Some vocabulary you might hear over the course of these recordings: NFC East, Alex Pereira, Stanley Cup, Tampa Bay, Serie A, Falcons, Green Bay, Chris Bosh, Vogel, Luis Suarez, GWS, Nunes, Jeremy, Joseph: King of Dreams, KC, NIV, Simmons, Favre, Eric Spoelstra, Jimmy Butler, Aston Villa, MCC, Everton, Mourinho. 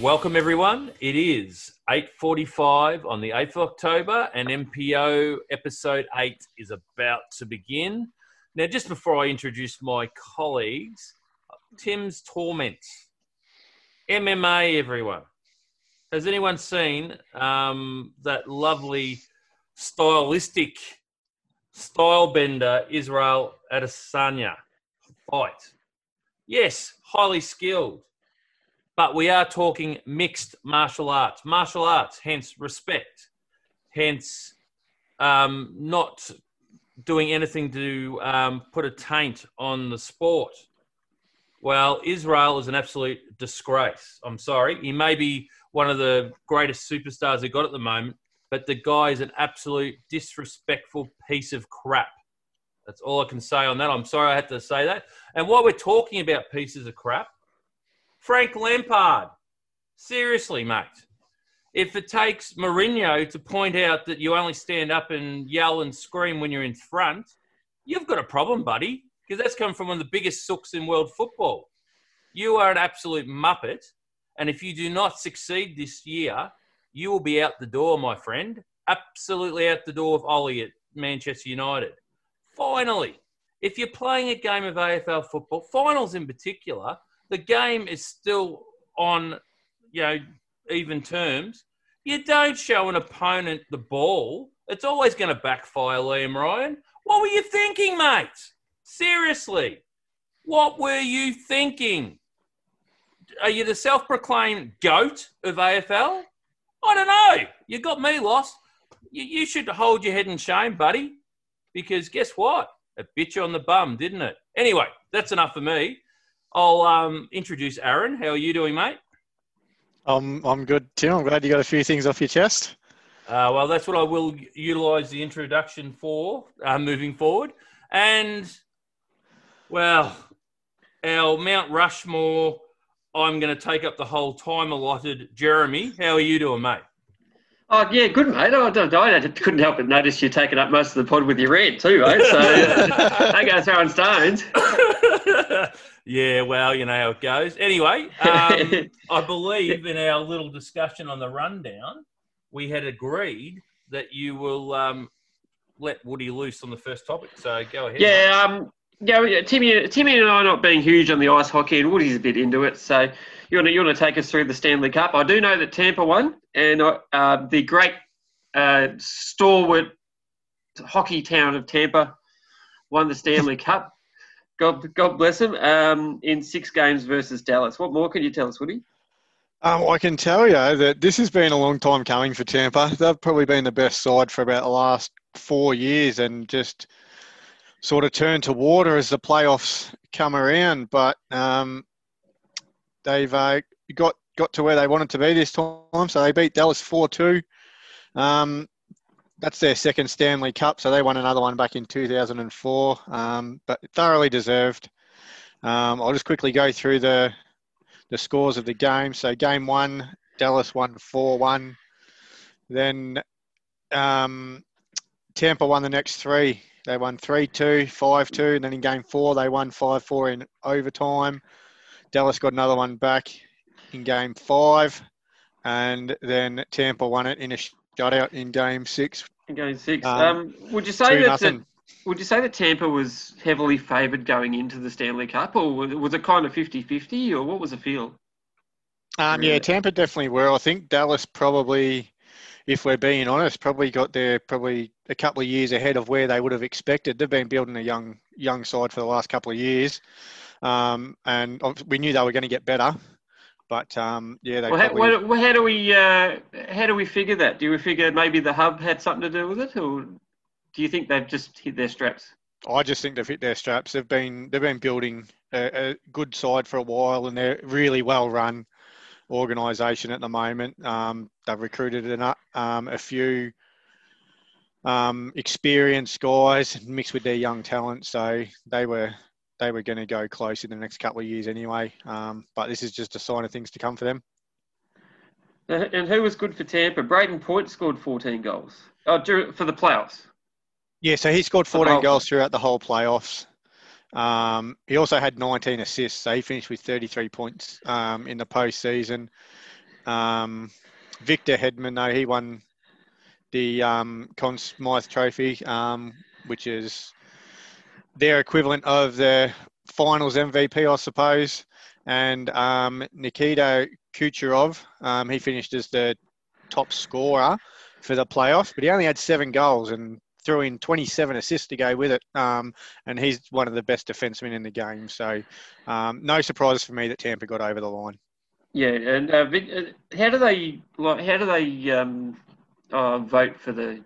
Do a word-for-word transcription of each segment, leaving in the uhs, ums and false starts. Welcome, everyone. It is eight forty-five on the eighth of October, and M P O episode eight is about to begin. Now, just before I introduce my colleagues, Tim's Torment. M M A, everyone. Has anyone seen um, that lovely stylistic style bender Israel Adesanya fight? Yes, highly skilled. But we are talking mixed martial arts. Martial arts, hence respect. Hence um, not doing anything to um, put a taint on the sport. Well, Israel is an absolute disgrace. I'm sorry. He may be one of the greatest superstars they've got at the moment, but the guy is an absolute disrespectful piece of crap. That's all I can say on that. I'm sorry I had to say that. And while we're talking about pieces of crap, Frank Lampard. Seriously, mate. If it takes Mourinho to point out that you only stand up and yell and scream when you're in front, you've got a problem, buddy, because that's come from one of the biggest sooks in world football. You are an absolute muppet, and if you do not succeed this year, you will be out the door, my friend. Absolutely out the door of Ollie at Manchester United. Finally, if you're playing a game of A F L football, finals in particular, the game is still on, you know, even terms. You don't show an opponent the ball. It's always going to backfire, Liam Ryan. What were you thinking, mate? Seriously. What were you thinking? Are you the self-proclaimed GOAT of A F L? I don't know. You got me lost. You, you should hold your head in shame, buddy, because guess what? It bit you on the bum, didn't it? Anyway, that's enough for me. I'll um, introduce Aaron. How are you doing, mate? Um, I'm good, Tim. I'm glad you got a few things off your chest. Uh, well, that's what I will utilise the introduction for uh, moving forward. And, well, our Mount Rushmore, I'm going to take up the whole time allotted. Jeremy, how are you doing, mate? Oh, yeah, good, mate. I, I, I couldn't help but notice you're taking up most of the pod with your rant too, mate. So, uh, don't go throwing stones. Yeah, well, you know how it goes. Anyway, um, I believe in our little discussion on the rundown, we had agreed that you will um, let Woody loose on the first topic. So go ahead. Yeah, um, yeah. Timmy, Timmy, and I are not being huge on the ice hockey, and Woody's a bit into it. So you want to you want to take us through the Stanley Cup? I do know that Tampa won, and uh, the great uh, stalwart hockey town of Tampa won the Stanley Cup. God, God bless him, um, in six games versus Dallas. What more can you tell us, Woody? Um, I can tell you that this has been a long time coming for Tampa. They've probably been the best side for about the last four years and just sort of turned to water as the playoffs come around. But um, they've uh, got, got to where they wanted to be this time, so they beat Dallas four two. Um, That's their second Stanley Cup, so they won another one back in two thousand four, um, but thoroughly deserved. Um, I'll just quickly go through the the scores of the game. So game one, Dallas won four one. Then um, Tampa won the next three. They won three two, five two, and then in game four, they won five four in overtime. Dallas got another one back in game five, and then Tampa won it in a got out in game six. In game six. Um, um, would you say that the, would you say that Tampa was heavily favoured going into the Stanley Cup, or was it kind of fifty-fifty, or what was the feel? Um, yeah, Tampa definitely were. I think Dallas probably, if we're being honest, probably got there probably a couple of years ahead of where they would have expected. They've been building a young young side for the last couple of years, um, and we knew they were going to get better. But um, yeah, they well, probably... how, well, how do we uh, how do we figure that? Do we figure maybe the hub had something to do with it, or do you think they've just hit their straps? I just think they've hit their straps. They've been they've been building a, a good side for a while, and they're a really well run organisation at the moment. Um, they've recruited an, um, a few um, experienced guys mixed with their young talent, so they were. They were going to go close in the next couple of years anyway. Um, but this is just a sign of things to come for them. And who was good for Tampa? Braden Point scored fourteen goals oh, for the playoffs. Yeah, so he scored fourteen goals throughout the whole playoffs. Um, he also had nineteen assists, so he finished with thirty-three points um, in the postseason. Um, Victor Hedman, though, he won the um, Conn Smythe Trophy, um, which is their equivalent of the finals M V P, I suppose. And um, Nikita Kucherov, um, he finished as the top scorer for the playoffs, but he only had seven goals and threw in twenty-seven assists to go with it. Um, and he's one of the best defensemen in the game. So um, no surprise for me that Tampa got over the line. Yeah, and uh, how do they like? How do they um, uh, vote for the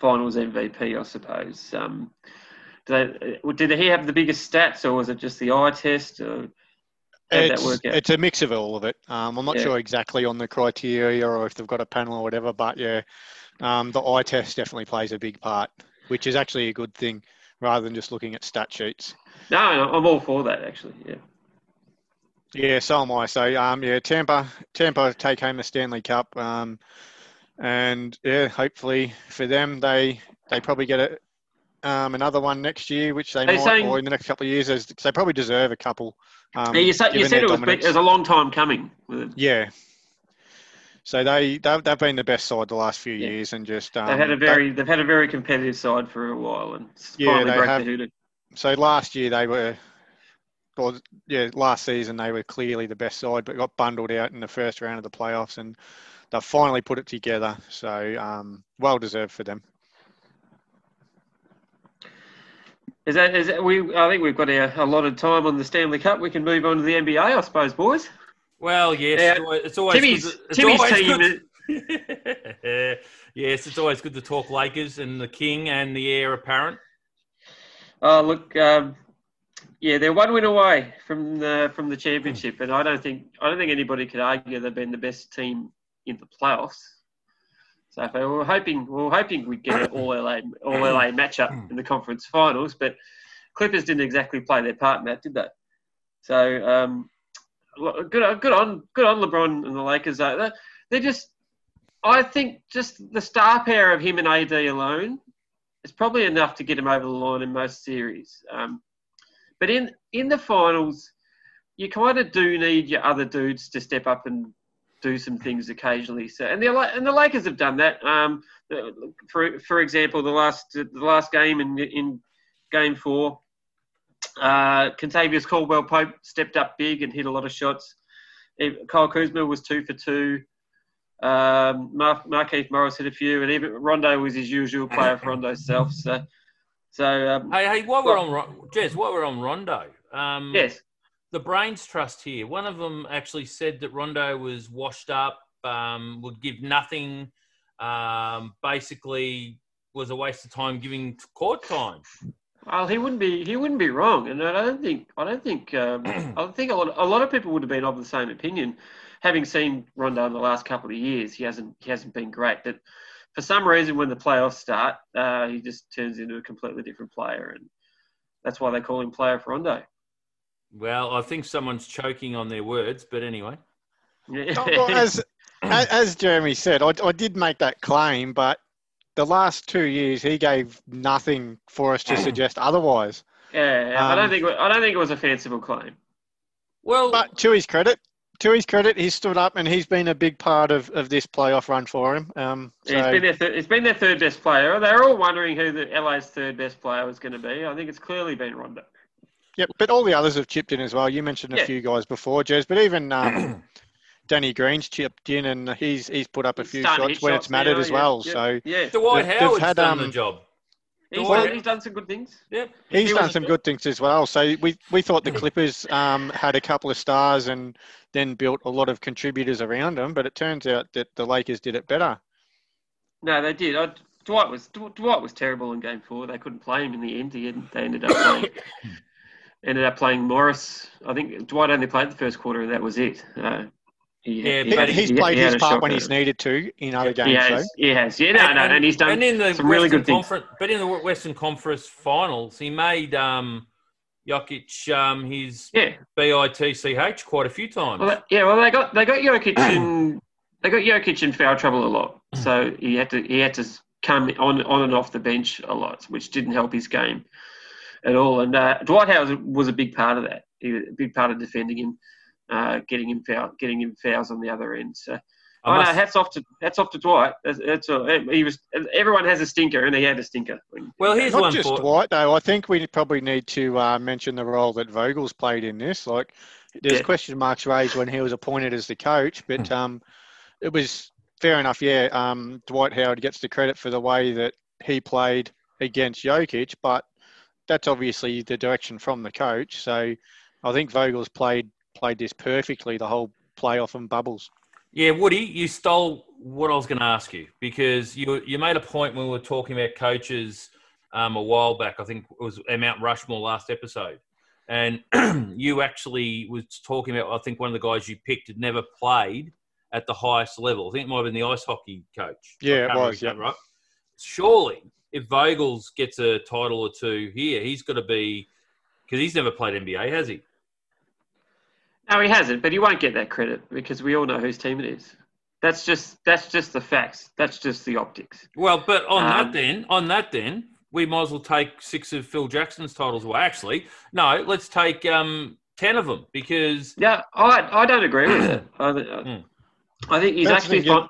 finals M V P? I suppose. Um, do they, did he have the biggest stats, or was it just the eye test? Or how did that work out? It's a mix of all of it. Um, I'm not yeah. sure exactly on the criteria, or if they've got a panel or whatever. But yeah, um, the eye test definitely plays a big part, which is actually a good thing, rather than just looking at stat sheets. No, I'm all for that actually. Yeah. Yeah, so am I. So, um, yeah, Tampa, Tampa take home the Stanley Cup, um, and yeah, hopefully for them, they they probably get a, um, another one next year, which they Are might, saying, or in the next couple of years, as they probably deserve a couple. Um, you, say, you said it was, it was a long time coming. Yeah. So they they've, they've been the best side the last few yeah. years, and just um, they've had a very they, they've had a very competitive side for a while, and finally yeah, broke have, the hoodoo. So last year they were. Or, yeah, last season they were clearly the best side, but got bundled out in the first round of the playoffs, and they finally put it together. So, um, well deserved for them. Is that? Is that, we? I think we've got a, a lot of time on the Stanley Cup. We can move on to the N B A, I suppose, boys. Well, yes, uh, it's always Timmy's, good, it's Timmy's always team. Good. Yes, it's always good to talk Lakers and the King and the heir apparent. Oh, uh, look. Um, Yeah, they're one win away from the from the championship, and I don't think I don't think anybody could argue they've been the best team in the playoffs. So if they were hoping we were hoping we'd get an all L A all L A matchup in the conference finals, but Clippers didn't exactly play their part in that, did they? So um, good good on good on LeBron and the Lakers. They're just I think just the star power of him and A D alone is probably enough to get him over the line in most series. Um, But in, in the finals, you kind of do need your other dudes to step up and do some things occasionally. So and the and the Lakers have done that. Um, for for example, the last the last game in in game four, uh, Contavious Caldwell-Pope stepped up big and hit a lot of shots. Kyle Kuzma was two for two. Um, Mar- Markeith Morris hit a few, and even Rondo was his usual player for Rondo's self. So. So um, hey, hey, while we're on, Jez, while we're on Rondo, um, yes, the Brains Trust here. One of them actually said that Rondo was washed up, um, would give nothing, um, basically was a waste of time giving court time. Well, he wouldn't be, he wouldn't be wrong, and I don't think, I don't think, um, I think a lot, a lot of people would have been of the same opinion, having seen Rondo in the last couple of years. He hasn't, he hasn't been great, but. For some reason, when the playoffs start, uh, he just turns into a completely different player, and that's why they call him Player Rondo. Well, I think someone's choking on their words, but anyway. Yeah. Oh, well, as, as Jeremy said, I, I did make that claim, but the last two years he gave nothing for us to suggest otherwise. Yeah, um, I don't think I don't think it was a fanciful claim. Well, but to his credit. To his credit, he's stood up and he's been a big part of, of this playoff run for him. Um, so. yeah, he's, been their th- he's been their third best player. They were all wondering who the L A's third best player was going to be. I think it's clearly been Rondo. Yep, but all the others have chipped in as well. You mentioned a yeah. few guys before, Jez, but even um, Danny Green's chipped in and he's he's put up a he's few shots when shots it's mattered now, as yeah, well. Yeah, so yeah. Dwight Howard's had, done um, the job. He's, well, done, he's done some good things. Yep. He's he done some good things as well. So we we thought the Clippers um, had a couple of stars and then built a lot of contributors around them, but it turns out that the Lakers did it better. No, they did. I, Dwight was Dwight was terrible in Game Four. They couldn't play him in the end. He had, they ended up playing ended up playing Morris. I think Dwight only played the first quarter, and that was it. Uh, He, yeah, he, but he's he, played he his part when he's needed to in other games. He has, so. he has. yeah, no, and, no, and he's done and in the some Western really good things. But in the Western Conference Finals, he made um, Jokic um, his yeah. B I T C H quite a few times. Well, that, yeah, well, they got they got Jokic in they got Jokic in foul trouble a lot, so he had to he had to come on on and off the bench a lot, which didn't help his game at all. And uh, Dwight Howard was a big part of that. He was a big part of defending him. uh, getting him foul, getting him fouls on the other end. So I must... oh, no, hats off to hats off to Dwight. That's, that's a, he was. Everyone has a stinker, and he had a stinker. Well, here's not one just for... Dwight though. I think we probably need to uh, mention the role that Vogel's played in this. Like, there's yeah. question marks raised when he was appointed as the coach, but um, it was fair enough. Yeah, um, Dwight Howard gets the credit for the way that he played against Jokic, but that's obviously the direction from the coach. So I think Vogel's played played this perfectly. The whole playoff and bubbles. Yeah, Woody, you stole what I was going to ask you because you you made a point when we were talking about coaches um, a while back. I think it was Mount Rushmore last episode. And you actually was talking about, I think, one of the guys you picked had never played at the highest level. I think it might have been the ice hockey coach. Yeah, it was. Yeah. Right? Surely, if Vogel's gets a title or two here, he's got to be – because he's never played N B A, has he? No, he hasn't, but he won't get that credit because we all know whose team it is. That's just that's just the facts. That's just the optics. Well, but on um, that then, on that then, we might as well take six of Phil Jackson's titles away. Actually, no, let's take um, ten of them because yeah, I I don't agree with it. I, I, I think he's that's actually fin-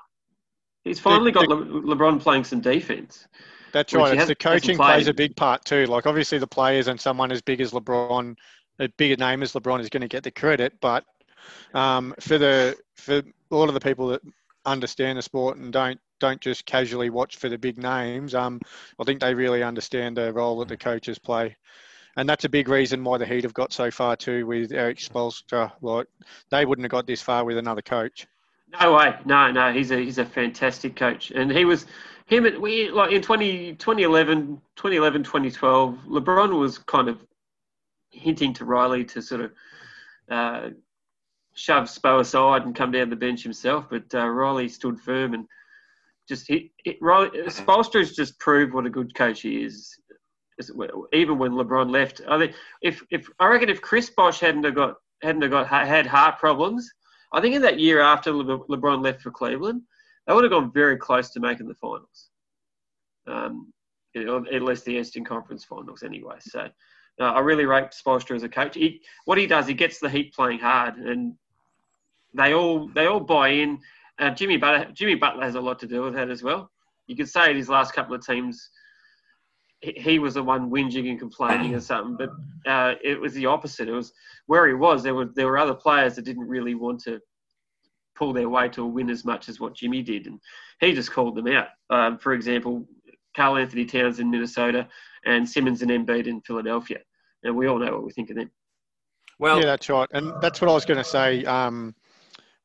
he's finally the, got the, Le- LeBron playing some defense. That's right. It's the coaching plays a big part too. Like obviously the players and someone as big as LeBron. A bigger name as LeBron is going to get the credit, but um, for the for all of the people that understand the sport and don't don't just casually watch for the big names, um, I think they really understand the role that the coaches play, and that's a big reason why the Heat have got so far too with Eric Spoelstra. Like they wouldn't have got this far with another coach. No way, no, no. He's a he's a fantastic coach, and he was him. At, we like in twenty, twenty eleven, twenty eleven, twenty twelve. LeBron was kind of hinting to Riley to sort of uh, shove Spo aside and come down the bench himself, but uh, Riley stood firm and just hit. hit Riley, Spoelstra's just proved what a good coach he is, even when LeBron left. I think if if I reckon if Chris Bosh hadn't have got hadn't have got had heart problems, I think in that year after Le- LeBron left for Cleveland, they would have gone very close to making the finals, um, at least the Eastern Conference Finals anyway. So. No, I really rate Spoelstra as a coach. He, what he does, he gets the Heat playing hard, and they all they all buy in. Uh, Jimmy Butler, Jimmy Butler has a lot to do with that as well. You could say in his last couple of teams, he, he was the one whinging and complaining or something, but uh, it was the opposite. It was where he was. There were there were other players that didn't really want to pull their way to a win as much as what Jimmy did, and he just called them out. Um, for example, Carl Anthony Towns in Minnesota. And Simmons and Embiid in Philadelphia. And we all know what we think of them. Well, yeah, that's right. And that's what I was going to say um,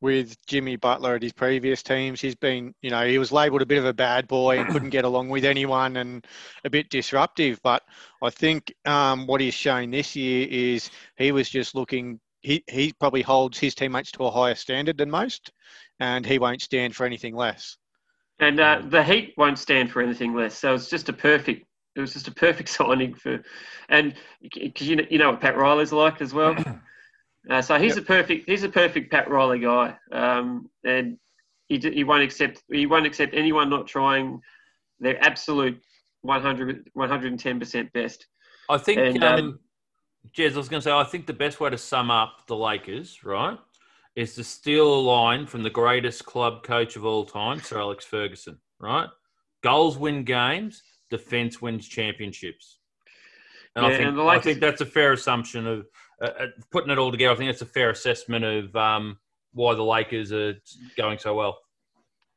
with Jimmy Butler at his previous teams. He's been, you know, he was labelled a bit of a bad boy and couldn't get along with anyone and a bit disruptive. But I think um, what he's shown this year is he was just looking, he, he probably holds his teammates to a higher standard than most, and he won't stand for anything less. And uh, the Heat won't stand for anything less. So it's just a perfect... It was just a perfect signing for, and because you know, you know what Pat Riley's like as well. Uh, so he's yep. a perfect he's a perfect Pat Riley guy, um, and he he won't accept he won't accept anyone not trying their absolute one hundred, one hundred ten percent best. I think, and, um, um, Jez, I was going to say I think the best way to sum up the Lakers, right, is to steal a line from the greatest club coach of all time, Sir Alex Ferguson. Right, goals win games. Defense wins championships. And, yeah, I, think, and Lakers, I think that's a fair assumption of uh, putting it all together. I think that's a fair assessment of um, why the Lakers are going so well.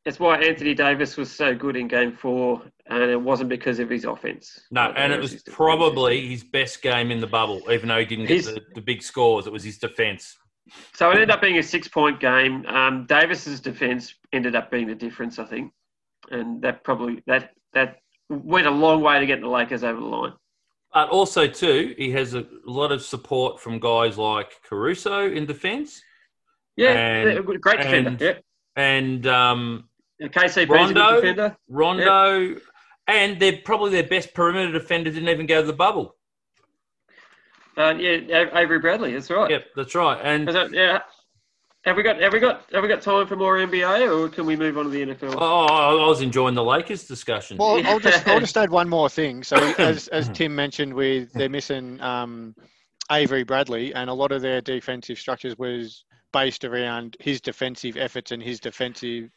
That's why Anthony Davis was so good in game four, and it wasn't because of his offense. No, like, and it was probably defense. His best game in the bubble, even though he didn't his, get the, the big scores. It was his defense. So it ended up being a six-point game. Um, Davis's defense ended up being the difference, I think. And that probably – that that – went a long way to get the Lakers over the line. But also, too, he has a lot of support from guys like Caruso in defence. Yeah, and, great defender. And, yeah. and um, K C P's Rondo, a good defender. Rondo, yeah. And they're probably their best perimeter defender didn't even go to the bubble. Uh, yeah, Avery Bradley, that's right. Yep, that's right. And that, yeah. Have we got have we got have we got time for more N B A, or can we move on to the N F L? Oh, I was enjoying the Lakers discussion. Well, I'll just I'll just add one more thing. So, as as Tim mentioned, with they're missing um, Avery Bradley, and a lot of their defensive structures was based around his defensive efforts and his defensive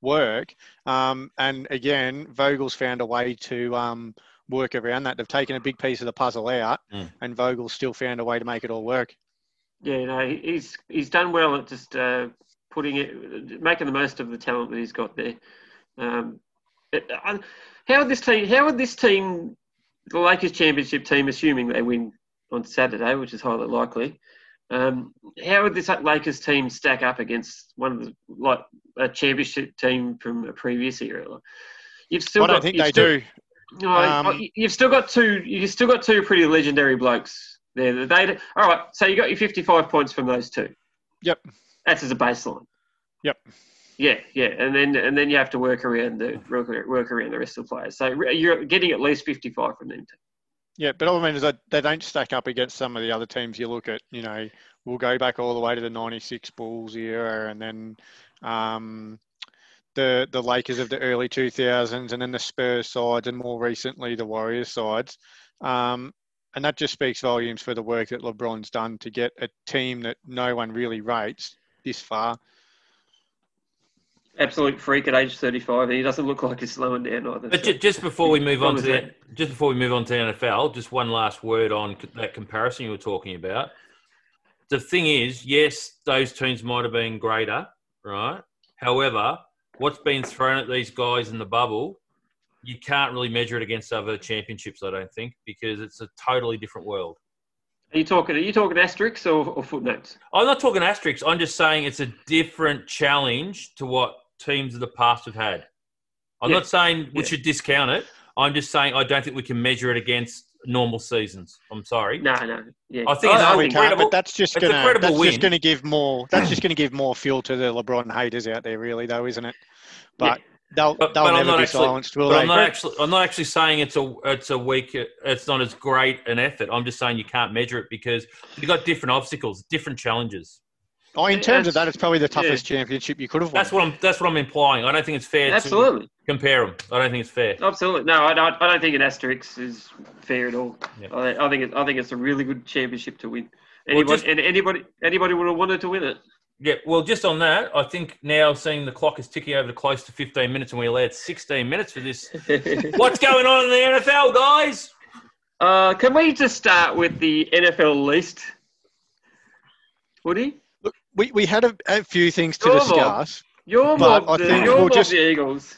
work. Um, and again, Vogel's found a way to um, work around that. They've taken a big piece of the puzzle out, mm. and Vogel's still found a way to make it all work. Yeah, you know, he's he's done well at just uh, putting it, making the most of the talent that he's got there. Um, how would this team? How would this team, the Lakers championship team, assuming they win on Saturday, which is highly likely, um, how would this Lakers team stack up against one of the like a championship team from a previous era? You've still I don't got, think they still, do. You know, um, you've still got two. You've still got two pretty legendary blokes there. They all right. So you got your fifty-five points from those two. Yep. That's as a baseline. Yep. Yeah, yeah, and then and then you have to work around the work, work around the rest of the players. So you're getting at least fifty-five from them too. Yeah, but all I mean is that they don't stack up against some of the other teams you look at. You know, we'll go back all the way to the ninety-six Bulls era, and then um, the the Lakers of the early two thousands, and then the Spurs sides, and more recently the Warriors sides. Um, and that just speaks volumes for the work that LeBron's done to get a team that no one really rates this far. Absolute freak at age thirty-five, and he doesn't look like he's slowing down either. But so. just before we move on to the, just before we move on to the N F L, just one last word on that comparison you were talking about. The thing is, yes, those teams might have been greater, right? However, what's been thrown at these guys in the bubble, you can't really measure it against other championships, I don't think, because it's a totally different world. Are you talking? Are you talking asterisks or, or footnotes? I'm not talking asterisks. I'm just saying it's a different challenge to what teams of the past have had. I'm yeah. not saying we yeah. should discount it. I'm just saying I don't think we can measure it against normal seasons. I'm sorry. No, no. Yeah. I think oh, it's no, we can't, but that's just going to that's win. just going to give more. That's just going to give more fuel to the LeBron haters out there, really, though, isn't it? But yeah. they'll but, they'll but never be actually, silenced, will but they? I'm not actually. I'm not actually saying it's a it's a weak. It's not as great an effort. I'm just saying you can't measure it because you've got different obstacles, different challenges. Oh, in terms that's, of that, it's probably the toughest yeah. championship you could have won. That's what I'm. That's what I'm implying. I don't think it's fair. Absolutely. To compare them. I don't think it's fair. Absolutely. No, I don't. I don't think an asterisk is fair at all. Yeah. I, I think. It, I think it's a really good championship to win. Anybody well, just, and anybody. Anybody would have wanted to win it. Yeah. Well, just on that, I think now seeing the clock is ticking over to close to fifteen minutes, and we allowed sixteen minutes for this. What's going on in the N F L, guys? Uh, can we just start with the N F L list, Woody? We we had a, a few things to you're discuss. You're but I think you're we'll just the Eagles.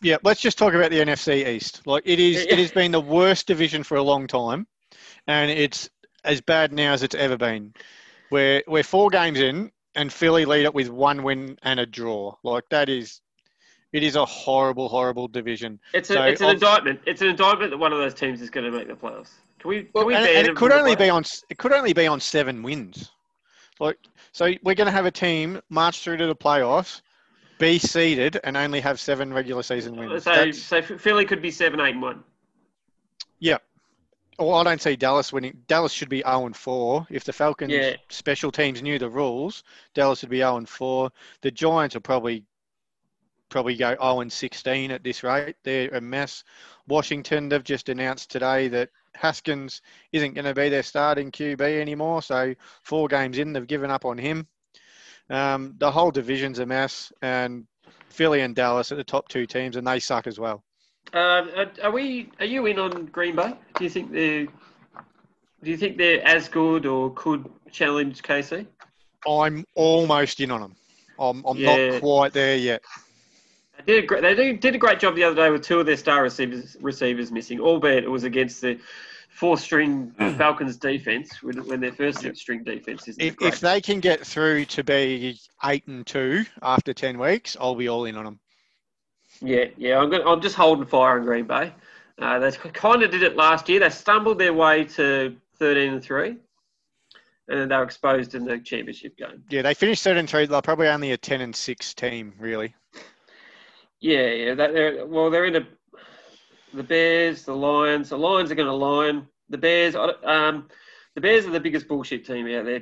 Yeah, let's just talk about the N F C East. Like it is, it has been the worst division for a long time, and it's as bad now as it's ever been. We're we're four games in, and Philly lead it with one win and a draw. Like that is, it is a horrible, horrible division. It's a, so it's an on, indictment. It's an indictment that one of those teams is going to make the playoffs. Can we? Can well, we and, and it could only be on. It could only be on seven wins. Like, so we're going to have a team march through to the playoffs, be seeded, and only have seven regular season wins. So, That's, so Philly could be seven, eight, and one. Yeah. Well, I don't see Dallas winning. Dallas should be zero and four. If the Falcons yeah. special teams knew the rules, Dallas would be zero and four. The Giants will probably probably go zero and sixteen at this rate. They're a mess. Washington, they've just announced today that Haskins isn't going to be their starting Q B anymore, so four games in, they've given up on him. Um, the whole division's a mess, and Philly and Dallas are the top two teams, and they suck as well. Uh, are, are we? Are you in on Green Bay? Do you think they're? Do you think they're as good or could challenge K C? I'm almost in on them. I'm, I'm yeah. not quite there yet. They did a great, they did a great job the other day with two of their star receivers, receivers missing, albeit it was against the four-string Falcons defense when, when their first-string defense isn't if, if they can get through to be eight and two after ten weeks, I'll be all in on them. Yeah, yeah, I'm gonna, I'm just holding fire on Green Bay. Uh, they kind of did it last year. They stumbled their way to thirteen and three. And then they were exposed in the championship game. Yeah, they finished thirteen and three. They're probably only a ten and six team, really. Yeah, yeah. They're, well, they're in a, the Bears, the Lions. The Lions are going to line. The Bears um, the Bears are the biggest bullshit team out there.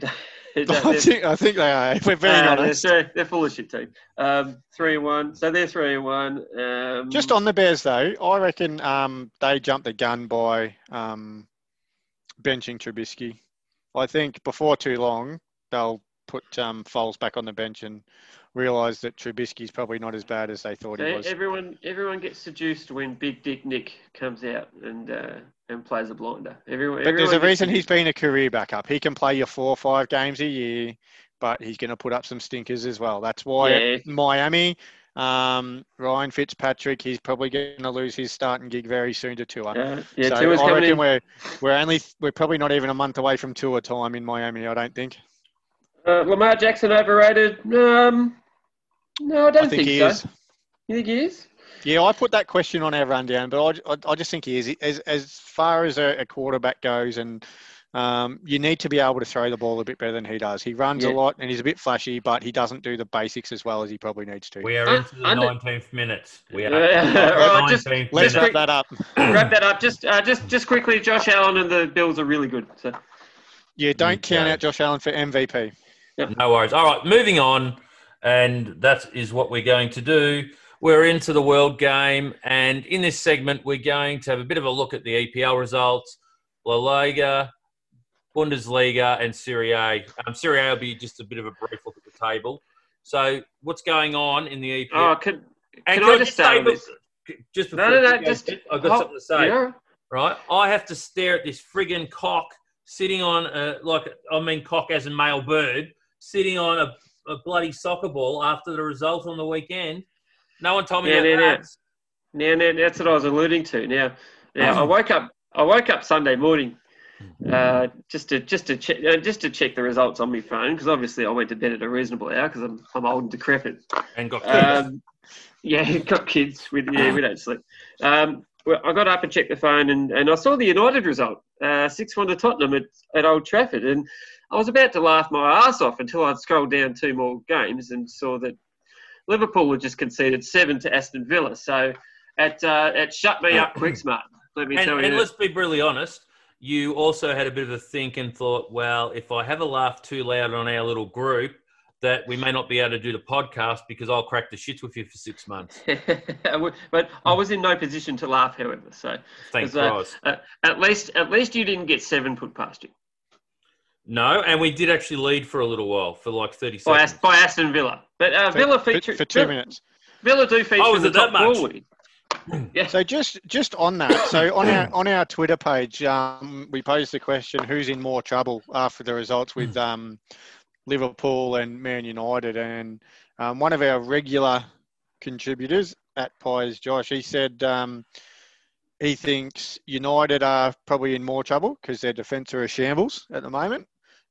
I, think, I think they are, if we're very uh, honest. They're, they're full of shit team. Um, three and one. So they're three and one. Um, Just on the Bears, though, I reckon um, they jumped the gun by um, benching Trubisky. I think before too long, they'll put um, Foles back on the bench and realised that Trubisky's probably not as bad as they thought so he was. Everyone, everyone gets seduced when Big Dick Nick comes out and uh, and plays a blinder. Everyone, but everyone there's a reason he's been a career backup. He can play your four or five games a year, but he's going to put up some stinkers as well. That's why yeah. at Miami, um, Ryan Fitzpatrick, he's probably going to lose his starting gig very soon to Tua. Yeah, yeah, so Tua's I reckon in. we're we're only we're probably not even a month away from Tua time in Miami. I don't think. Uh, Lamar Jackson overrated? Um, no, I don't I think, think he so. Is. You think he is? Yeah, I put that question on our rundown, but I, I, I just think he is. As as far as a, a quarterback goes, and um, you need to be able to throw the ball a bit better than he does. He runs yeah. a lot, and he's a bit flashy, but he doesn't do the basics as well as he probably needs to. We are uh, into the under... nineteenth minute. We are. Uh, right, just, minute. Let's wrap that up. wrap that up. Just, uh, just, just quickly. Josh Allen and the Bills are really good. So. Yeah, don't count yeah. out Josh Allen for M V P. Yep. No worries. All right, moving on, and that is what we're going to do. We're into the World Game, and in this segment, we're going to have a bit of a look at the E P L results, La Liga, Bundesliga, and Serie A. Um, Serie A will be just a bit of a brief look at the table. So, what's going on in the E P L? Oh, can, can, can I just say this? Just no, no, no. Just, I've got oh, something to say. Yeah. Right, I have to stare at this friggin' cock sitting on a, like I mean, cock as in male bird. Sitting on a, a bloody soccer ball after the result on the weekend. No one told me yeah, about yeah, that. Yeah. Now, now, that's what I was alluding to. Now, now oh. I woke up. I woke up Sunday morning uh, just to just to check just to check the results on my phone because obviously I went to bed at a reasonable hour because I'm I'm old and decrepit. And got kids. Um, yeah, got kids. We yeah, we don't sleep. Um, well, I got up and checked the phone and, and I saw the United result, uh, six one to Tottenham at, at Old Trafford and. I was about to laugh my ass off until I'd scrolled down two more games and saw that Liverpool had just conceded seven to Aston Villa. So it, uh, it shut me up quick, smart. Let me and, tell you. And that. Let's be brutally honest. You also had a bit of a think and thought, well, if I have a laugh too loud on our little group, that we may not be able to do the podcast because I'll crack the shits with you for six months. But I was in no position to laugh, however. So thank uh, uh, at least, at least you didn't get seven put past you. No, and we did actually lead for a little while, for like thirty seconds. By, by Aston Villa. But uh, for, Villa feature... For two Villa, minutes. Villa do feature oh, was it the top forward. Yeah. So just just on that, so on our on our Twitter page, um, we posed the question, who's in more trouble after the results with um, Liverpool and Man United? And um, one of our regular contributors at Pies, Josh, he said... Um, he thinks United are probably in more trouble because their defence are a shambles at the moment.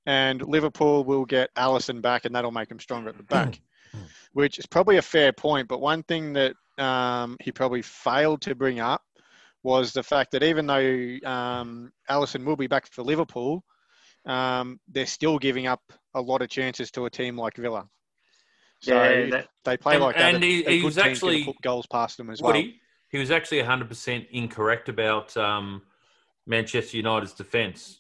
And Liverpool will get Alisson back and that'll make them stronger at the back, which is probably a fair point. But one thing that um, he probably failed to bring up was the fact that even though um, Alisson will be back for Liverpool, um, they're still giving up a lot of chances to a team like Villa. So yeah, that, they play and, like that. And he, a, a he good was actually put goals past them as well. He, He was actually one hundred percent incorrect about um, Manchester United's defence,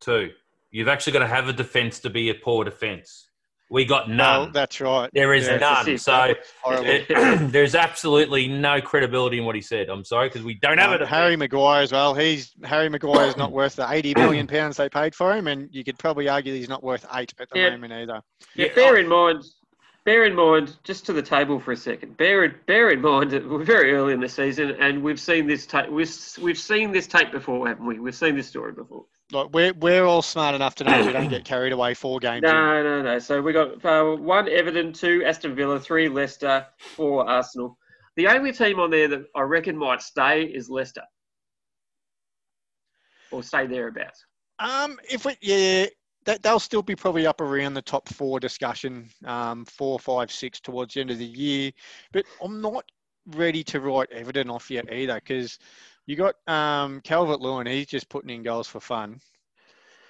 too. You've actually got to have a defence to be a poor defence. We got none. Oh, that's right. There is yeah, none. So it, there's absolutely no credibility in what he said. I'm sorry, because we don't um, have it. Harry Maguire as well. He's Harry Maguire's not worth the eighty million pounds they paid for him, and you could probably argue he's not worth eight at the yeah. moment either. Yeah, yeah. Bear in mind... Bear in mind, just to the table for a second. Bear in, bear in mind that we're very early in the season, and we've seen this tape. We've we've seen this tape before, haven't we? We've seen this story before. Like we're we're all smart enough to know we don't get carried away four games. No, in. no, no. So we got uh, one Everton, two Aston Villa, three Leicester, four Arsenal. The only team on there that I reckon might stay is Leicester, or stay thereabouts. Um, if we yeah. They'll still be probably up around the top four discussion, um, four, five, six towards the end of the year. But I'm not ready to write Everton off yet either because you got um, Calvert-Lewin. He's just putting in goals for fun.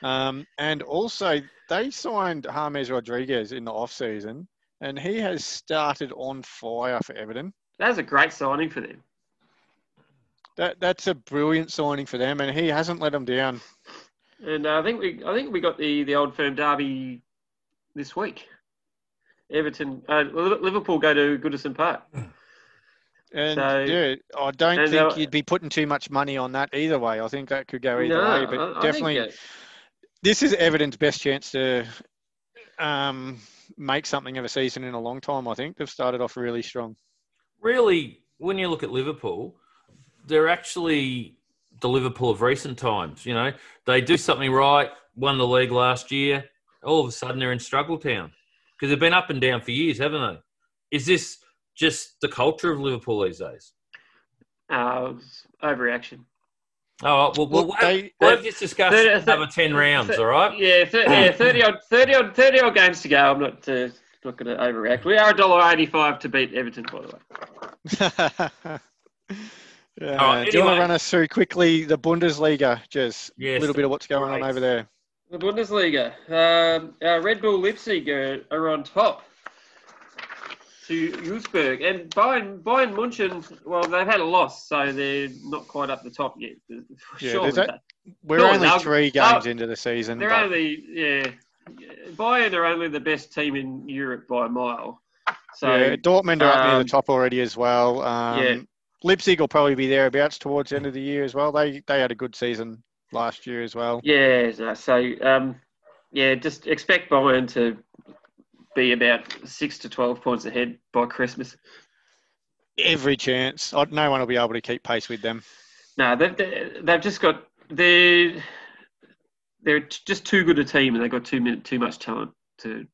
Um, and also, they signed James Rodriguez in the off-season, and he has started on fire for Everton. That's a great signing for them. That That's a brilliant signing for them, and he hasn't let them down. And uh, I think we, I think we got the, the old firm derby this week. Everton, uh, Liverpool go to Goodison Park. And so, yeah, I don't think you'd be putting too much money on that either way. I think that could go either no, way, but I, I definitely, think, uh, this is Everton's best chance to um, make something of a season in a long time, I think. They've started off really strong. Really, when you look at Liverpool, they're actually the Liverpool of recent times. You know, they do something right, won the league last year. All of a sudden, they're in struggle town because they've been up and down for years, haven't they? Is this just the culture of Liverpool these days? Uh, overreaction. Oh, well, well they, we'll just discuss another ten rounds, thirty, all right? Yeah, thir- yeah thirty-odd thirty odd, thirty odd games to go. I'm not uh, not going to overreact. We are one dollar eighty-five to beat Everton, by the way. Yeah, all right, do anyway. You want to run us through quickly the Bundesliga, just yes, a little bit of what's going great. on over there? The Bundesliga. Um, our Red Bull Leipzig are, are on top to Wolfsburg. And Bayern, Bayern München, well, they've had a loss, so they're not quite up the top yet. Yeah, sure that, we're no, only three games oh, into the season. They're but... only, yeah. Bayern are only the best team in Europe by a mile. So yeah, Dortmund are um, up near the top already as well. Um, yeah. Leipzig will probably be thereabouts towards the end of the year as well. They they had a good season last year as well. Yeah, so, um, yeah, just expect Bayern to be about six to twelve points ahead by Christmas. Every chance. No one will be able to keep pace with them. No, they've, they've just got... They're, they're just too good a team and they've got too, too much talent to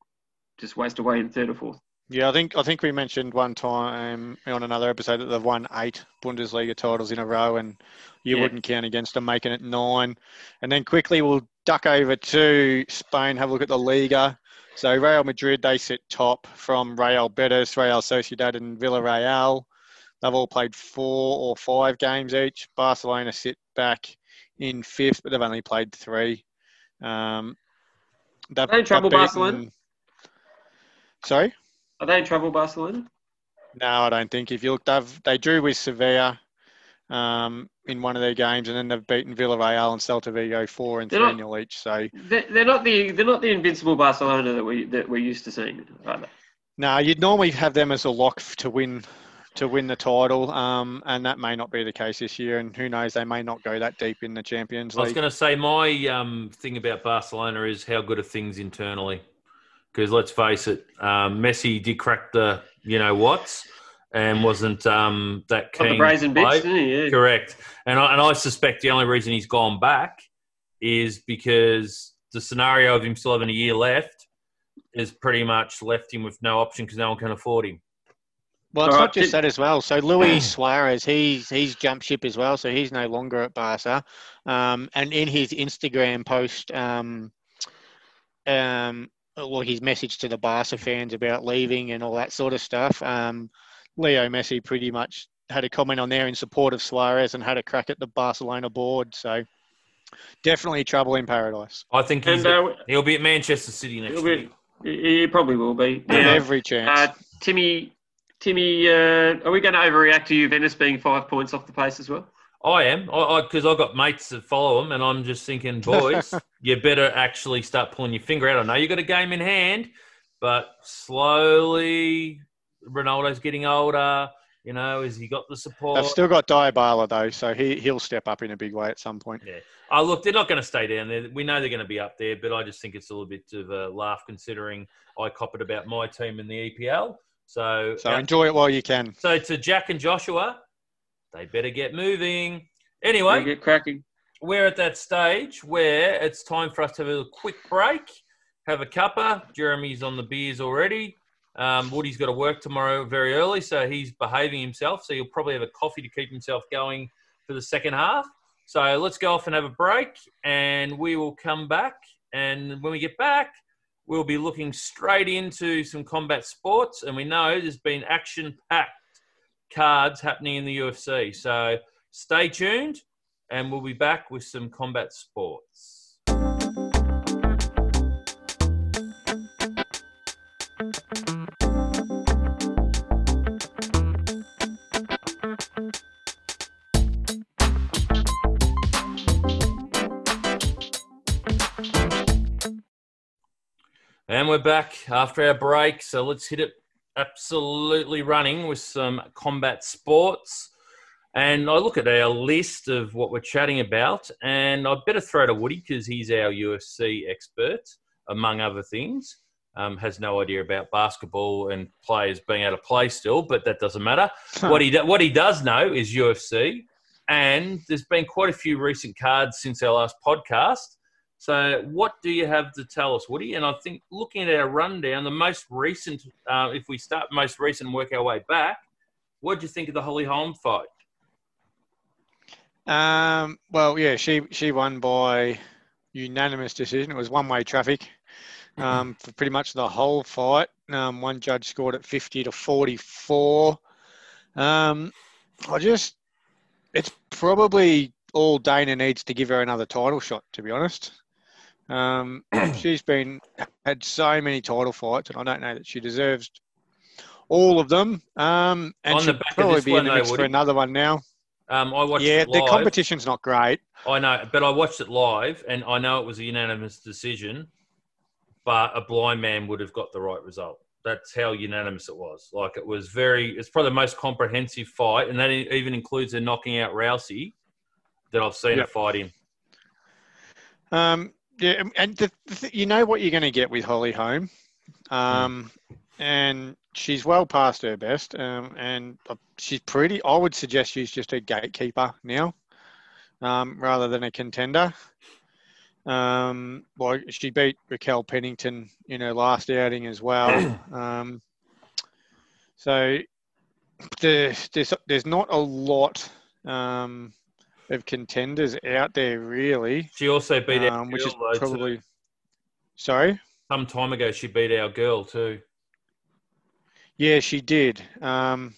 just waste away in third or fourth. Yeah, I think I think we mentioned one time on another episode that they've won eight Bundesliga titles in a row and you yeah. wouldn't count against them, making it nine. And then quickly we'll duck over to Spain, have a look at the Liga. So Real Madrid, they sit top from Real Betis, Real Sociedad and Villarreal. They've all played four or five games each. Barcelona sit back in fifth, but they've only played three. Um, they've, no trouble, beaten... Barcelona? Sorry? Are they in trouble, Barcelona? No, I don't think. If you look, they've, they drew with Sevilla um, in one of their games, and then they've beaten Villarreal and Celta Vigo four and three nil each. So they're, they're not the they're not the invincible Barcelona that we that we're used to seeing, are they? No, you'd normally have them as a lock to win to win the title, um, and that may not be the case this year. And who knows, they may not go that deep in the Champions League. I was going to say my um, thing about Barcelona is how good are things internally. Because let's face it, um, Messi did crack the you know what's and wasn't um, that keen. Got the brazen bitch, didn't he? Yeah. Correct. And I, and I suspect the only reason he's gone back is because the scenario of him still having a year left has pretty much left him with no option because no one can afford him. Well, it's not just that as well. So Luis Suarez, he's he's jumped ship as well, so he's no longer at Barca. Um, and in his Instagram post, um, um. well, his message to the Barca fans about leaving and all that sort of stuff. Um, Leo Messi pretty much had a comment on there in support of Suarez and had a crack at the Barcelona board. So definitely trouble in paradise. I think he's and, uh, at, he'll be at Manchester City next year. He probably will be. With yeah. every chance. Uh, Timmy, Timmy, uh, are we going to overreact to Juventus being five points off the pace as well? I am, because I, I, I've got mates that follow them, and I'm just thinking, boys, you better actually start pulling your finger out. I know you've got a game in hand, but slowly Ronaldo's getting older. You know, has he got the support? They've still got Dybala, though, so he, he'll step up in a big way at some point. Yeah. Oh, look, they're not going to stay down there. We know they're going to be up there, but I just think it's a little bit of a laugh considering I cop it about my team in the E P L. So, so uh, enjoy it while you can. So to Jack and Joshua... They better get moving. Anyway, get cracking. We're at that stage where it's time for us to have a quick break, have a cuppa. Jeremy's on the beers already. Um, Woody's got to work tomorrow very early, so he's behaving himself. So he'll probably have a coffee to keep himself going for the second half. So let's go off and have a break, and we will come back. And when we get back, we'll be looking straight into some combat sports, and we know there's been action-packed cards happening in the U F C. So stay tuned and we'll be back with some combat sports. And we're back after our break. So let's hit it. Absolutely running with some combat sports. And I look at our list of what we're chatting about, and I'd better throw to Woody because he's our U F C expert, among other things. um, has no idea about basketball and players being able to play still, but that doesn't matter. Huh. What he do- what he does know is U F C, and there's been quite a few recent cards since our last podcast. So what do you have to tell us, Woody? And I think looking at our rundown, the most recent, uh, if we start most recent and work our way back, what do you think of the Holly Holm fight? Um, well, yeah, she, she won by unanimous decision. It was one-way traffic um, for pretty much the whole fight. Um, one judge scored it fifty to forty-four. Um, I just, it's probably all Dana needs to give her another title shot, to be honest. Um, she's been had so many title fights, and I don't know that she deserves all of them. Um, and she'll probably be in the mix for another one now. Um, I watched yeah, it live. The competition's not great. I know, but I watched it live, and I know it was a unanimous decision, but a blind man would have got the right result. That's how unanimous it was. Like, it was very, it's probably the most comprehensive fight, and that even includes a knocking out Rousey that I've seen yep. a fight in. Um, yeah, and the, the, you know what you're going to get with Holly Holm. Um, mm. And she's well past her best, um, and she's pretty. I would suggest she's just a gatekeeper now, um, rather than a contender. Um, well, she beat Raquel Pennington in her last outing as well. um, so the, there's there's not a lot um, of contenders out there really. She also beat um, our girl, which is though, probably too. Sorry. Some time ago, she beat our girl too. Yeah, she did. Um,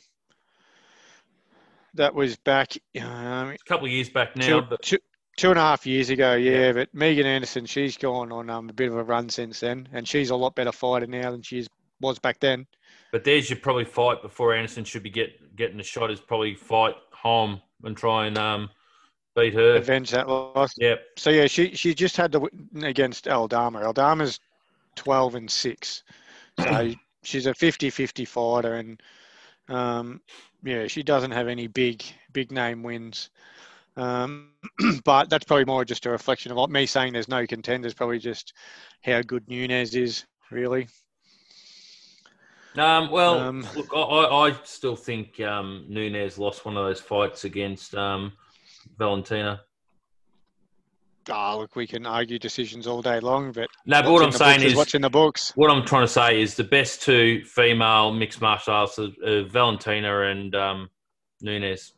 that was back... Um, a couple of years back now. Two, but... two, two and a half years ago, yeah, yeah. But Megan Anderson, she's gone on um, a bit of a run since then, and she's a lot better fighter now than she was back then. But there's your probably fight before Anderson should be get, getting a shot is probably fight home and try and um, beat her. Avenge that loss. Yep. So, yeah, she, she just had to win against Aldama. Aldama's twelve and six. So... She's a fifty-fifty fighter, and um, yeah, she doesn't have any big, big name wins. Um, but that's probably more just a reflection of what me saying there's no contenders, probably just how good Nunes is, really. Um, well, um, look, I, I still think um, Nunes lost one of those fights against um, Valentina. Oh, look, we can argue decisions all day long, but no. But what I'm saying is, what's in the books. What I'm trying to say is the best two female mixed martial arts are, are Valentina and um, Nunes,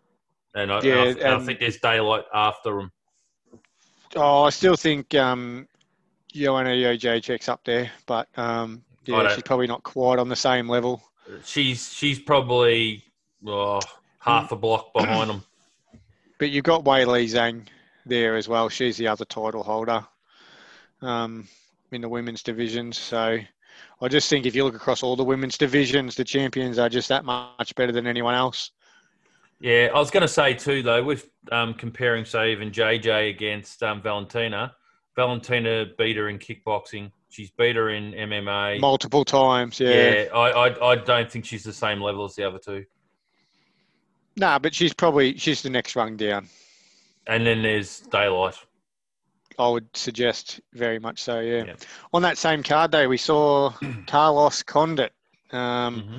and I, yeah, and I, um, I think there's daylight after them. Oh, I still think um, Joanna Jacek's up there, but um, yeah, she's probably not quite on the same level. She's she's probably oh, half a block behind them. But you've got Wei Li Zhang there as well. She's the other title holder um, in the women's divisions. So I just think if you look across all the women's divisions, the champions are just that much better than anyone else. Yeah, I was going to say too, though, with um, comparing, say, even J J against um, Valentina, Valentina beat her in kickboxing. She's beat her in M M A. Multiple times, yeah. Yeah, I, I, I don't think she's the same level as the other two. No, nah, but she's probably, she's the next rung down. And then there's daylight. I would suggest very much so, yeah. yeah. On that same card day, we saw Carlos Condit um, mm-hmm.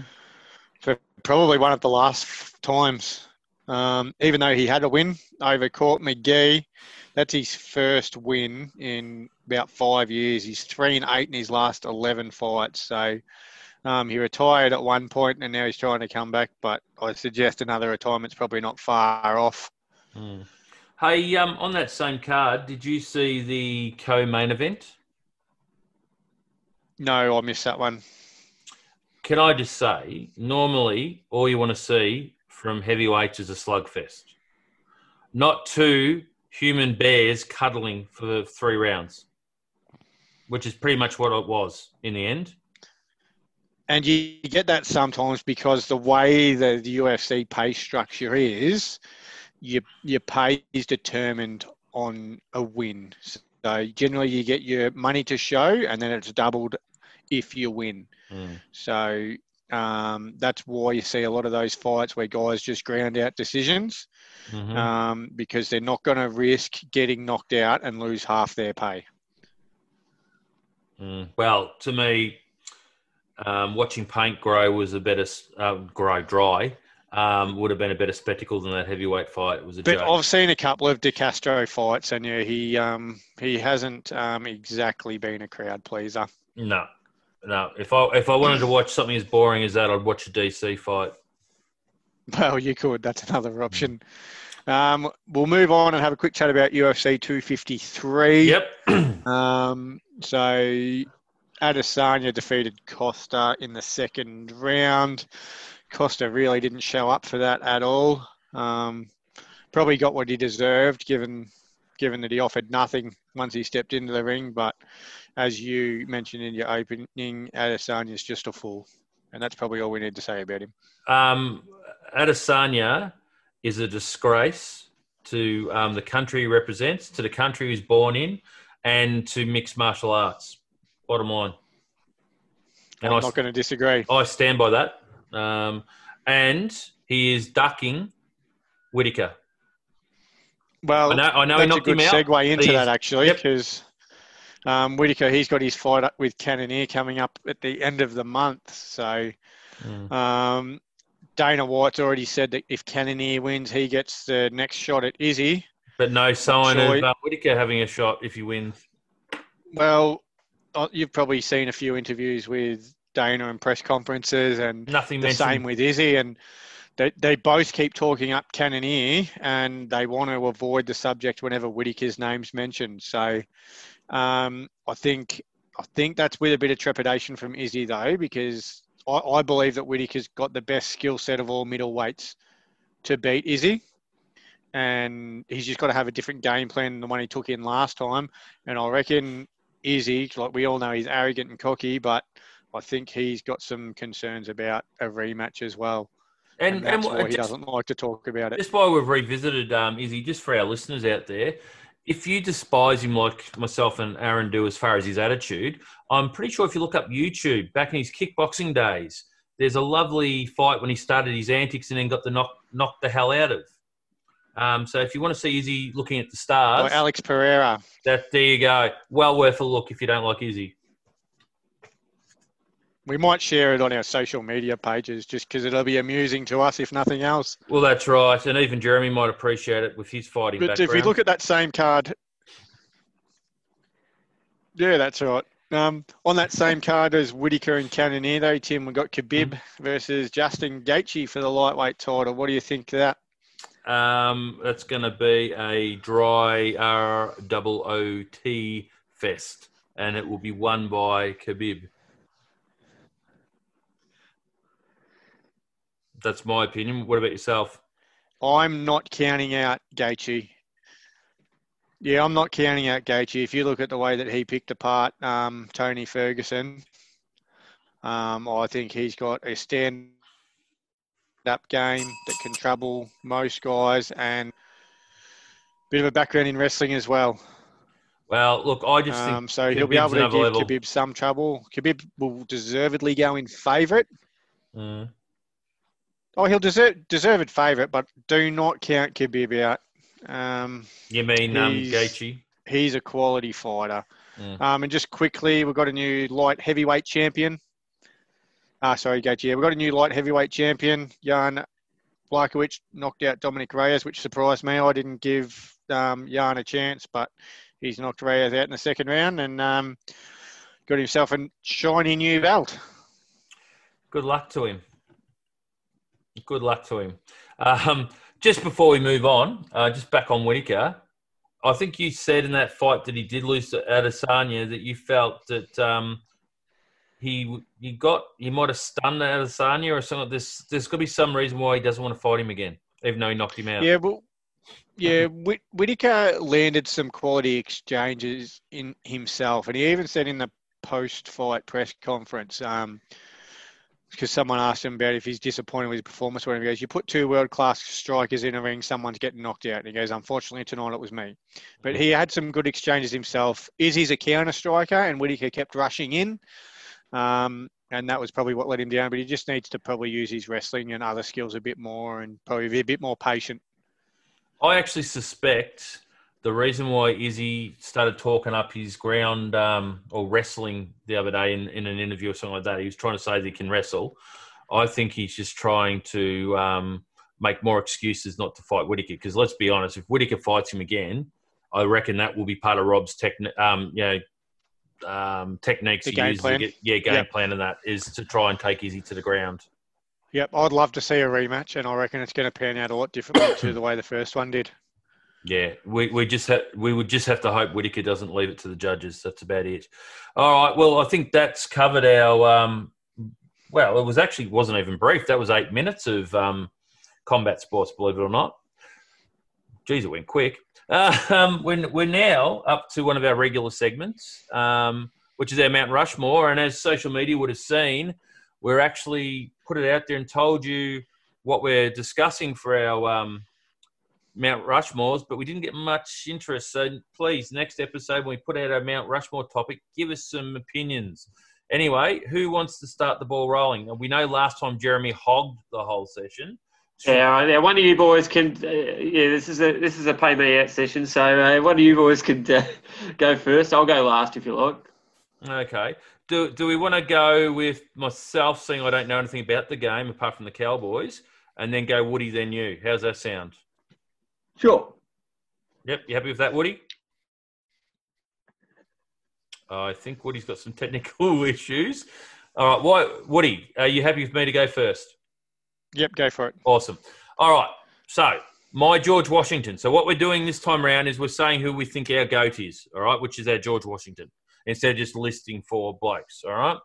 for probably one of the last times, um, even though he had a win over Court McGee. That's his first win in about five years. He's three and eight in his last eleven fights. So um, he retired at one point, and now he's trying to come back. But I suggest another retirement's probably not far off. Mm. Hey, um, on that same card, did you see the co-main event? No, I missed that one. Can I just say, normally, all you want to see from heavyweights is a slugfest. Not two human bears cuddling for three rounds, which is pretty much what it was in the end. And you get that sometimes because the way the, the U F C pay structure is... Your your pay is determined on a win. So generally you get your money to show and then it's doubled if you win. Mm. So um, that's why you see a lot of those fights where guys just ground out decisions mm-hmm. um, because they're not going to risk getting knocked out and lose half their pay. Mm. Well, to me, Um, watching paint grow was a better uh, grow dry. Um, would have been a better spectacle than that heavyweight fight. It was a but joke. I've seen a couple of De Castro fights, and yeah, he um, he hasn't um, exactly been a crowd pleaser. No, no. If I if I wanted to watch something as boring as that, I'd watch a D C fight. Well, you could. That's another option. Um, we'll move on and have a quick chat about U F C two fifty-three. Yep. um, so Adesanya defeated Costa in the second round. Costa really didn't show up for that at all. Um, probably got what he deserved, given given that he offered nothing once he stepped into the ring. But as you mentioned in your opening, Adesanya's just a fool. And that's probably all we need to say about him. Um, Adesanya is a disgrace to um, the country he represents, to the country he was born in, and to mixed martial arts. Bottom line. And I'm I, not going to disagree. I stand by that. Um, and he is ducking Whittaker. Well, I know, I know that's he knocked a good him out, segue into that, actually, because yep. um, Whittaker, he's got his fight up with Cannonier coming up at the end of the month. So mm. um, Dana White's already said that if Cannonier wins, he gets the next shot at Izzy. But no sign sure of uh, Whittaker having a shot if he wins. Well, you've probably seen a few interviews with Dana and press conferences, and nothing the mentioned. Same with Izzy, and they they both keep talking up Cannonier, and they want to avoid the subject whenever Whittaker's name's mentioned. So um, I think I think that's with a bit of trepidation from Izzy, though, because I, I believe that Whittaker's got the best skill set of all middleweights to beat Izzy, and he's just got to have a different game plan than the one he took in last time. And I reckon Izzy, like we all know, he's arrogant and cocky, but I think he's got some concerns about a rematch as well. And, and that's and why he just doesn't like to talk about it. That's why we've revisited um, Izzy, just for our listeners out there. If you despise him like myself and Aaron do as far as his attitude, I'm pretty sure if you look up YouTube, back in his kickboxing days, there's a lovely fight when he started his antics and then got the knock, knocked the hell out of. Um, so if you want to see Izzy looking at the stars... Or Alex Pereira. That, there you go. Well worth a look if you don't like Izzy. We might share it on our social media pages just because it'll be amusing to us, if nothing else. Well, that's right. And even Jeremy might appreciate it with his fighting but background. If we look at that same card... Yeah, that's right. Um, on that same card as Whittaker and Cannonier, though, Tim, we've got Khabib versus Justin Gaethje for the lightweight title. What do you think of that? Um, that's going to be a dry R O O T fest, and it will be won by Khabib. That's my opinion. What about yourself? I'm not counting out Gaethje. Yeah, I'm not counting out Gaethje. If you look at the way that he picked apart um, Tony Ferguson, um, I think he's got a stand-up game that can trouble most guys, and a bit of a background in wrestling as well. Well, look, I just think um, so Khabib's he'll be able to give level. Khabib some trouble. Khabib will deservedly go in favourite. Mm. Oh, he'll deserve deserved favourite, but do not count Khabib out. Um, you mean um, Gaethje? He's a quality fighter. Yeah. Um, and just quickly, we've got a new light heavyweight champion. Ah, sorry, Gaethje. Yeah, we've got a new light heavyweight champion. Jan Blachowicz knocked out Dominic Reyes, which surprised me. I didn't give um, Jan a chance, but he's knocked Reyes out in the second round and um, got himself a shiny new belt. Good luck to him. Good luck to him. Um, just before we move on, uh, just back on Whittaker, I think you said in that fight that he did lose to Adesanya that you felt that um, he he got he might have stunned Adesanya or something. There's there's got to be some reason why he doesn't want to fight him again, even though he knocked him out. Yeah, well, yeah, Whit- Whittaker landed some quality exchanges in himself, and he even said in the post-fight press conference. Um, Because someone asked him about if he's disappointed with his performance, where he goes, "You put two world-class strikers in a ring, someone's getting knocked out." And he goes, "Unfortunately, tonight it was me." But he had some good exchanges himself. Izzy's a counter striker, and Whittaker kept rushing in, um, and that was probably what let him down. But he just needs to probably use his wrestling and other skills a bit more, and probably be a bit more patient. I actually suspect the reason why Izzy started talking up his ground um, or wrestling the other day in, in an interview or something like that, he was trying to say that he can wrestle. I think he's just trying to um, make more excuses not to fight Whittaker. Because let's be honest, if Whittaker fights him again, I reckon that will be part of Rob's techni- um, you know, um, techniques. The game plan. Get, yeah, game yep. plan and that is to try and take Izzy to the ground. Yep, I'd love to see a rematch, and I reckon it's going to pan out a lot differently to the way the first one did. Yeah, we we just ha- we would just have to hope Whittaker doesn't leave it to the judges. That's about it. All right. Well, I think that's covered our. Um, well, it was actually wasn't even brief. That was eight minutes of um, combat sports. Believe it or not. Geez, it went quick. Uh, um, we're, we're now up to one of our regular segments, um, which is our Mount Rushmore. And as social media would have seen, we're actually put it out there and told you what we're discussing for our. Um, Mount Rushmores, but we didn't get much interest. So please, next episode, when we put out our Mount Rushmore topic, give us some opinions. Anyway, who wants to start the ball rolling? We know last time Jeremy hogged the whole session. Yeah, yeah one of you boys can. Uh, yeah, this is a this is a pay me out session. So uh, one of you boys could uh, go first. I'll go last if you like. Okay. Do do we want to go with myself, seeing I don't know anything about the game apart from the Cowboys, and then go Woody, then you? How's that sound? Sure. Yep. You happy with that, Woody? Uh, I think Woody's got some technical issues. All right. Why, Woody, are you happy with me to go first? Yep. Go for it. Awesome. All right. So my George Washington. So what we're doing this time around is we're saying who we think our GOAT is. All right. Which is our George Washington instead of just listing four blokes. All right.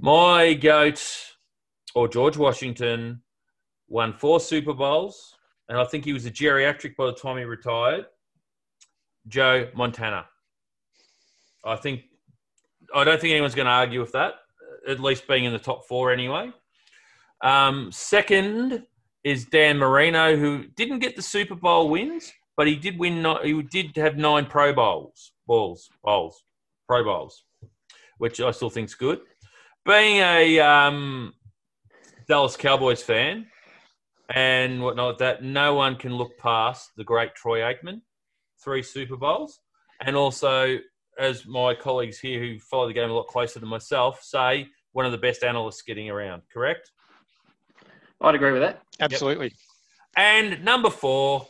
My GOAT or George Washington won four Super Bowls. And I think he was a geriatric by the time he retired, Joe Montana. I think I don't think anyone's going to argue with that, at least being in the top four anyway. Um, second is Dan Marino, who didn't get the Super Bowl wins, but he did win. He did have nine Pro Bowls, balls, bowls, Pro Bowls, which I still think's good. Being a um, Dallas Cowboys fan. And whatnot, that no one can look past the great Troy Aikman, three Super Bowls. And also, as my colleagues here who follow the game a lot closer than myself say, one of the best analysts getting around, correct? I'd agree with that. Absolutely. Yep. And number four,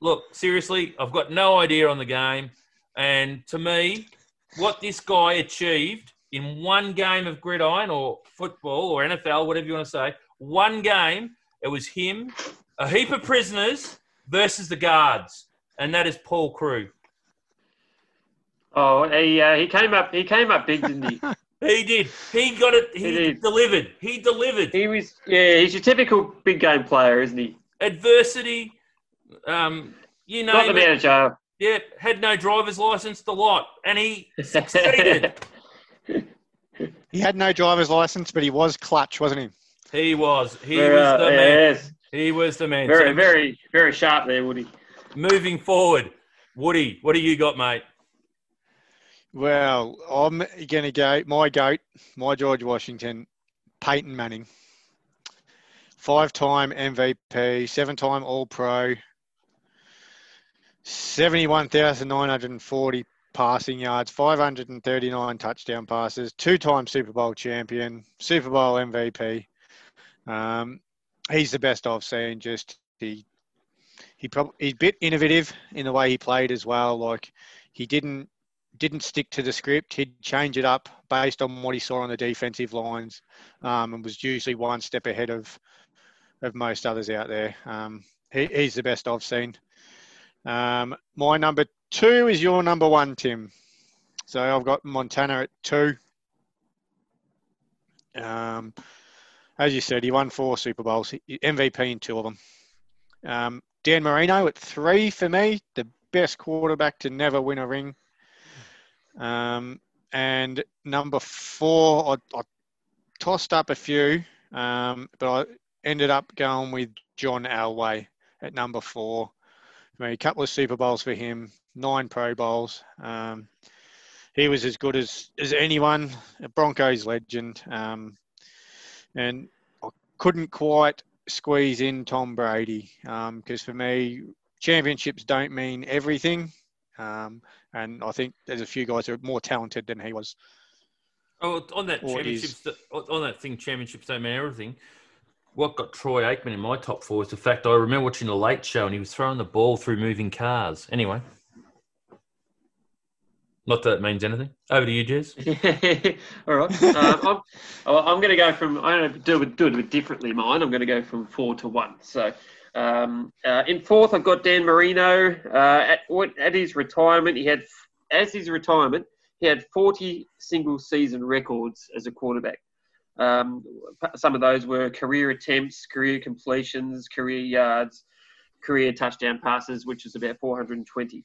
look, seriously, I've got no idea on the game. And to me, what this guy achieved in one game of gridiron or football or N F L, whatever you want to say, one game, it was him, a heap of prisoners versus the guards, and that is Paul Crewe. Oh, he uh, he came up he came up big, didn't he? He did. He got it. He, he did. delivered. He delivered. He was yeah. He's your typical big game player, isn't he? Adversity, um, you know, got them out of jail. Yeah, had no driver's license, the lot, and he succeeded. He had no driver's license, but he was clutch, wasn't he? He was. He very, was the uh, man. Yes. He was the man. Very, so, very, very sharp there, Woody. Moving forward, Woody, what do you got, mate? Well, I'm going to go, my GOAT, my George Washington, Peyton Manning. Five-time M V P, seven-time All-Pro, seventy-one thousand nine hundred forty passing yards, five hundred thirty-nine touchdown passes, two-time Super Bowl champion, Super Bowl M V P. Um, he's the best I've seen. Just he, he probably he's a bit innovative in the way he played as well. Like he didn't didn't stick to the script. He'd change it up based on what he saw on the defensive lines, um, and was usually one step ahead of of most others out there. Um, he, he's the best I've seen. Um, my number two is your number one, Tim. So I've got Montana at two. Um. As you said, he won four Super Bowls, M V P in two of them. Um, Dan Marino at three for me, the best quarterback to never win a ring. Um, and number four, I, I tossed up a few, um, but I ended up going with John Elway at number four. I mean, a couple of Super Bowls for him, nine Pro Bowls. Um, he was as good as, as anyone, a Broncos legend. Um, And I couldn't quite squeeze in Tom Brady because um, for me, championships don't mean everything. Um, and I think there's a few guys who are more talented than he was. Oh, on that championships, on that thing, championships don't mean everything. What got Troy Aikman in my top four is the fact I remember watching The Late Show and he was throwing the ball through moving cars. Anyway, not that it means anything. Over to you, Jez. All right. Um, I'm, I'm going to go from, I'm going to do it, do it a bit differently, mine. I'm going to go from four to one. So um, uh, in fourth, I've got Dan Marino. Uh, at, at his retirement, he had, as his retirement, he had forty single-season records as a quarterback. Um, some of those were career attempts, career completions, career yards, career touchdown passes, which is about four hundred twenty.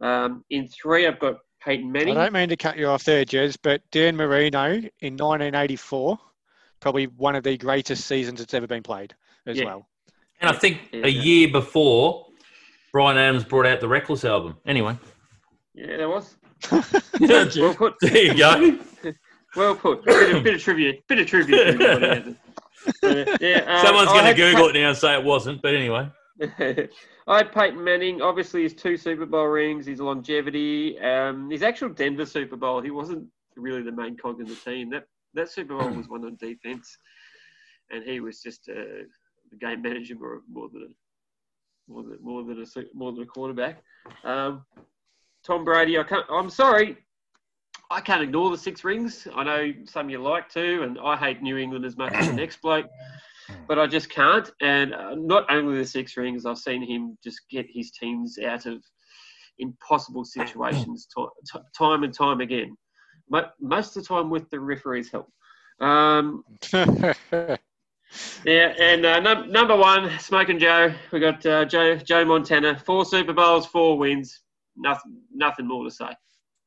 Um, in three, I've got Peyton Manning. I don't mean to cut you off there, Jez, but Dan Marino in nineteen eighty-four, probably one of the greatest seasons that's ever been played as yeah. well. And I think yeah. a year before, Bryan Adams brought out the Reckless album. Anyway. Yeah, there was. Well put. There you go. Well put. Bit of, bit of trivia. Bit of trivia. uh, yeah, um, Someone's going to Google Pey- it now and say it wasn't, but anyway. I had Peyton Manning. Obviously, his two Super Bowl rings, his longevity, um, his actual Denver Super Bowl. He wasn't really the main cog in the team. That that Super Bowl was won on defense, and he was just a, a game manager more, more than a more than more than a more than a quarterback. Um, Tom Brady. I can't. I'm sorry. I can't ignore the six rings. I know some you like to, and I hate New England as much as the next bloke, but I just can't. And uh, not only the six rings, I've seen him just get his teams out of impossible situations to, to, time and time again. Mo- most of the time with the referee's help. Um, yeah, and uh, num- number one, Smoking Joe. We got uh, Joe Joe Montana. Four Super Bowls, four wins. Nothing, nothing more to say.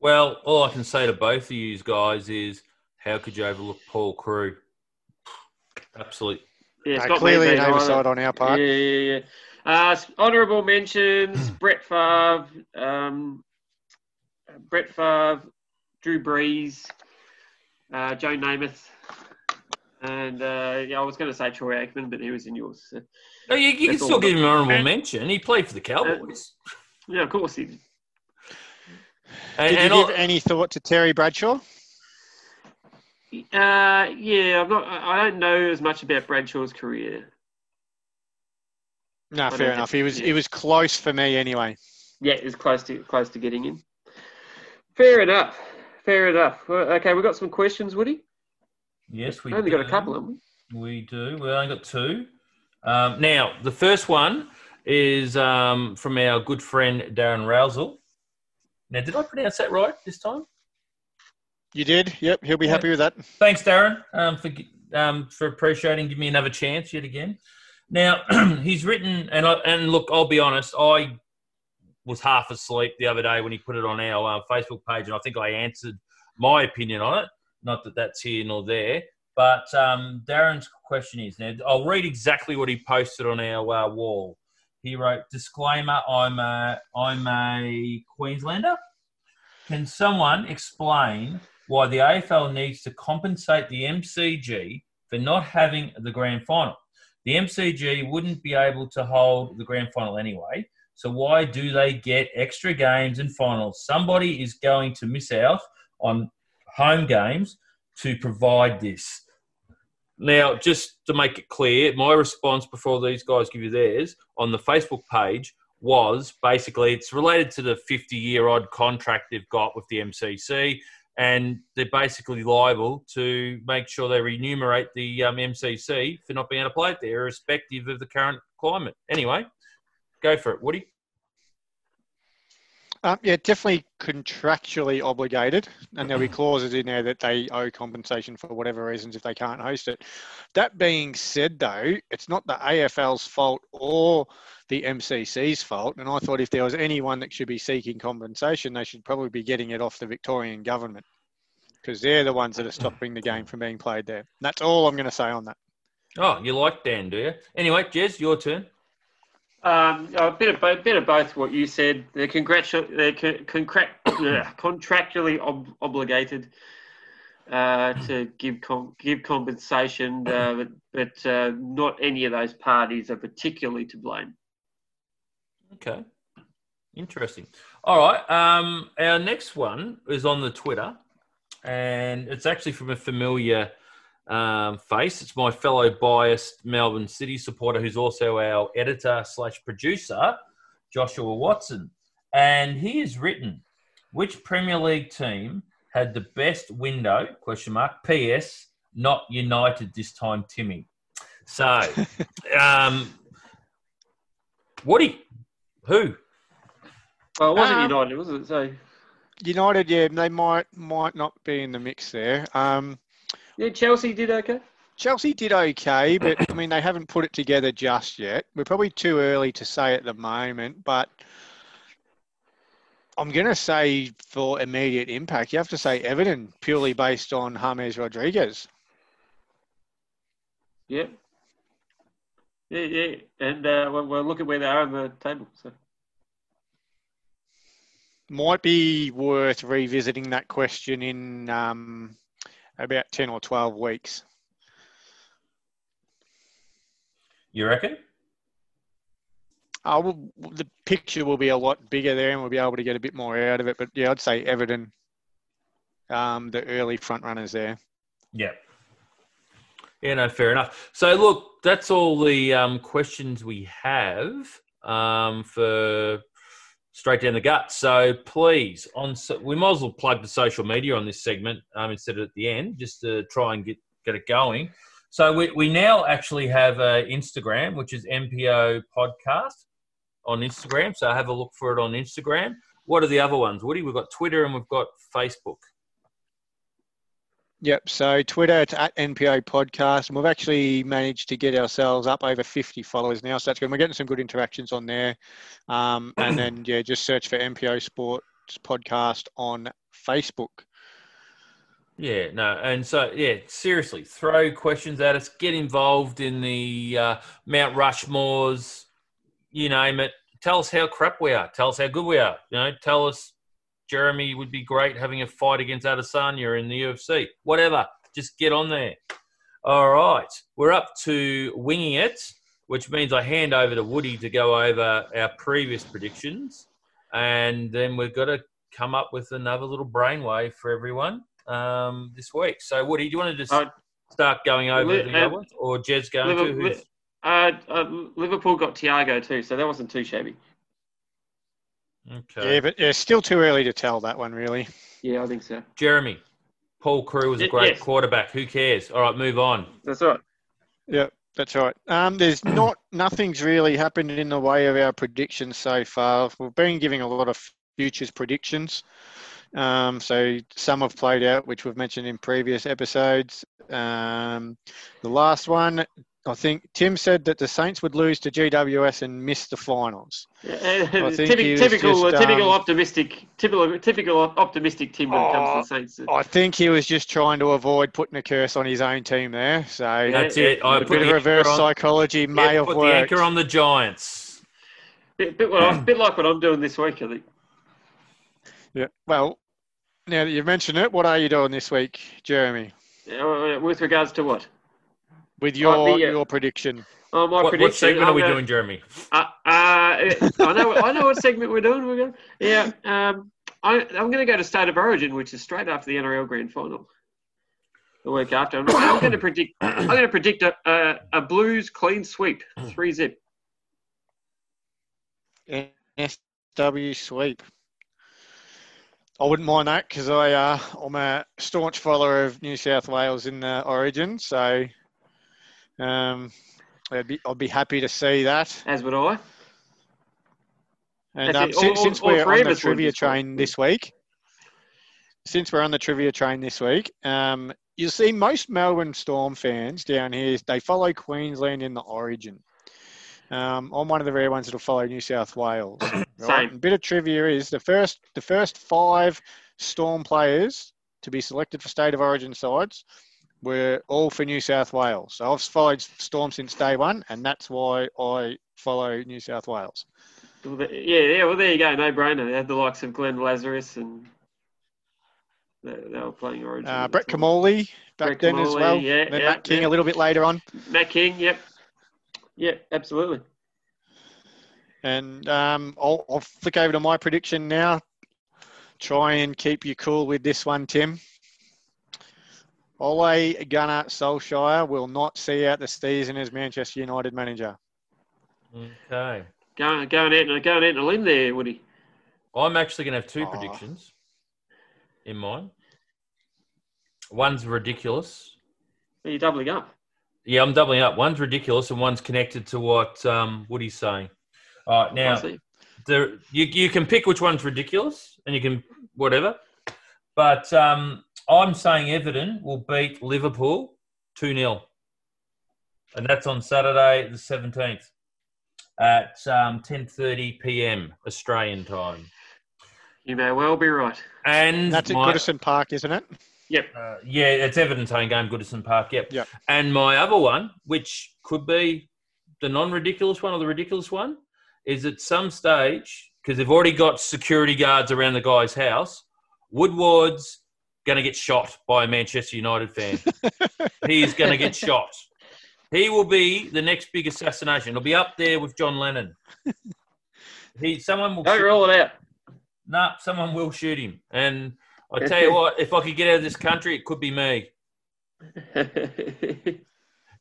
Well, all I can say to both of you guys is, how could you overlook Paul Crewe? Absolutely. Yeah, it's uh, clearly an oversight on our part. Yeah, yeah, yeah. Uh, honourable mentions, Brett Favre, um, Brett Favre, Drew Brees, uh, Joe Namath, and uh, yeah, I was going to say Troy Aikman, but he was in yours. So no, you, you can still give him an honourable mention. He played for the Cowboys. Uh, yeah, of course he did. And, did you give any thought to Terry Bradshaw? Uh, yeah, I'm not. I don't know as much about Bradshaw's career. No, fair enough. He was. It was close for me anyway. Yeah, it was close to close to getting in. Fair enough. Fair enough. Well, okay, we've got some questions, Woody. Yes, we. We've only do. got a couple, haven't we? We do. We only got two. Um, now, the first one is um, from our good friend Darren Rousel. Now, did I pronounce that right this time? You did. Yep, he'll be happy with that. Thanks, Darren, um, for um, for appreciating. Give me another chance yet again. Now, he's written, and I, and look, I'll be honest, I was half asleep the other day when he put it on our uh, Facebook page, and I think I answered my opinion on it. Not that that's here nor there, but um, Darren's question is, now I'll read exactly what he posted on our uh, wall. He wrote, disclaimer, I'm a, I'm a Queenslander. Can someone explain why the A F L needs to compensate the M C G for not having the grand final? The M C G wouldn't be able to hold the grand final anyway, so why do they get extra games and finals? Somebody is going to miss out on home games to provide this. Now, just to make it clear, my response before these guys give you theirs on the Facebook page was basically it's related to the fifty-year-odd contract they've got with the M C C, and they're basically liable to make sure they remunerate the um, M C C for not being able to play it there, irrespective of the current climate. Anyway, go for it, Woody. Um, yeah, definitely contractually obligated, and there'll be clauses in there that they owe compensation for whatever reasons if they can't host it. That being said, though, it's not the A F L's fault or the M C C's fault, and I thought if there was anyone that should be seeking compensation, they should probably be getting it off the Victorian government because they're the ones that are stopping the game from being played there. And that's all I'm going to say on that. Oh, you like Dan, do you? Anyway, Jez, your turn. Um, a bit of both, bit of both what you said. They're, congratu- they're con- contra- contractually ob- obligated uh, to give com- give compensation, uh, but, but uh, not any of those parties are particularly to blame. Okay. Interesting. All right. Um, our next one is on the Twitter, and it's actually from a familiar um, face. It's my fellow biased Melbourne City supporter who's also our editor slash producer, Joshua Watson. And he has written, which Premier League team had the best window, question mark, P S, not United this time, Timmy. So, um, Woody, who? Well, it wasn't um, United, was it? So United, yeah, they might might not be in the mix there. Um, yeah, Chelsea did okay. Chelsea did okay, but, I mean, they haven't put it together just yet. We're probably too early to say at the moment, but I'm going to say for immediate impact, you have to say Everton, purely based on James Rodriguez. Yeah. Yeah, yeah. And uh, we'll look at where they are on the table. So. Might be worth revisiting that question in um, about ten or twelve weeks. You reckon? Uh, well, the picture will be a lot bigger there and we'll be able to get a bit more out of it. But, yeah, I'd say Everton, um, the early front runners there. Yeah. Yeah, no, fair enough. So, look, that's all the um, questions we have um, for Straight Down the Gut. So, please, on so, we might as well plug the social media on this segment um, instead of at the end, just to try and get, get it going. So, we, we now actually have an Instagram, which is M P O Podcast on Instagram. So have a look for it on Instagram. What are the other ones, Woody? We've got Twitter and we've got Facebook. Yep. So Twitter, it's at N P O Podcast. And we've actually managed to get ourselves up over fifty followers now. So that's good. We're getting some good interactions on there. Um, and then, yeah, just search for N P O Sports Podcast on Facebook. Yeah, no, and so, yeah, seriously, throw questions at us. Get involved in the uh, Mount Rushmores. You name it. Tell us how crap we are. Tell us how good we are. You know, tell us Jeremy would be great having a fight against Adesanya in the U F C. Whatever. Just get on there. All right. We're up to winging it, which means I hand over to Woody to go over our previous predictions. And then we've got to come up with another little brainwave for everyone um, this week. So, Woody, do you want to just uh, start going over li- the uh, other ones? Or Jed's going li- to? Who's- li- Uh, uh, Liverpool got Thiago too, so that wasn't too shabby. Okay. Yeah, but yeah, still too early to tell that one, really. Yeah, I think so. Jeremy, Paul Crewe was a great yes. quarterback. Who cares? All right, move on. That's right. Yeah, that's right. Um, there's not nothing's really happened in the way of our predictions so far. We've been giving a lot of futures predictions. Um, so some have played out, which we've mentioned in previous episodes. Um, the last one. I think Tim said that the Saints would lose to G W S and miss the finals. Yeah, I think typical, typical, just, typical um, optimistic, typical, typical optimistic Tim when oh, it comes to the Saints. I think he was just trying to avoid putting a curse on his own team there. So yeah, that's it. I a bit of reverse on, psychology may yeah, have put worked. Put the anchor on the Giants. A bit, bit, well, bit like what I'm doing this week, I think. Yeah. Well, now that you've mentioned it, what are you doing this week, Jeremy? Uh, with regards to what? With your be, uh, your prediction. Oh, my what, prediction. What segment I'm are we gonna, doing, Jeremy? Uh, uh, I know I know what segment we're doing. We're going. Yeah, um, I, I'm going to go to State of Origin, which is straight after the N R L Grand Final. The week after, I'm, I'm going to predict. I'm going to predict a, a, a Blues clean sweep, three zip. N S W sweep. I wouldn't mind that because I uh, I'm a staunch follower of New South Wales in the Origin, so. Um, I'd be I'd be happy to see that. As would I. And um, since, all, since all, we're all on the trivia train this week, since we're on the trivia train this week, um, you'll see most Melbourne Storm fans down here. They follow Queensland in the Origin. Um, I'm one of the rare ones that'll follow New South Wales. Right? Same. And a bit of trivia is the first the first five Storm players to be selected for State of Origin sides. We're all for New South Wales. So I've followed Storm since day one, and that's why I follow New South Wales. Yeah, yeah. Well, there you go. No-brainer. They had the likes of Glenn Lazarus and they, they were playing Origin. Uh, Brett Camorley back Brett then Camorley, as well. Yeah, then yeah, Matt King yeah. a little bit later on. Matt King, yep. Yeah, absolutely. And um, I'll, I'll flick over to my prediction now. Try and keep you cool with this one, Tim. Ole Gunnar Solskjaer will not see out the season as Manchester United manager. Okay. Going, going, out, going out on a limb there, Woody. I'm actually going to have two oh. predictions in mind. One's ridiculous. Are you doubling up? Yeah, I'm doubling up. One's ridiculous and one's connected to what um, Woody's saying. All right, now, the, you, you can pick which one's ridiculous and you can whatever. But um, I'm saying Everton will beat Liverpool two nil. And that's on Saturday the seventeenth at um, ten thirty p.m. Australian time. You may well be right. And that's at my, Goodison Park, isn't it? Yep. Uh, yeah, it's Everton's home game, Goodison Park, yep. yep. And my other one, which could be the non-ridiculous one or the ridiculous one, is at some stage, because they've already got security guards around the guy's house, Woodward's going to get shot by a Manchester United fan. He's going to get shot. He will be the next big assassination. He'll be up there with John Lennon. He, someone will Don't shoot roll him. it out. No, nah, someone will shoot him. And I tell you what, if I could get out of this country, it could be me.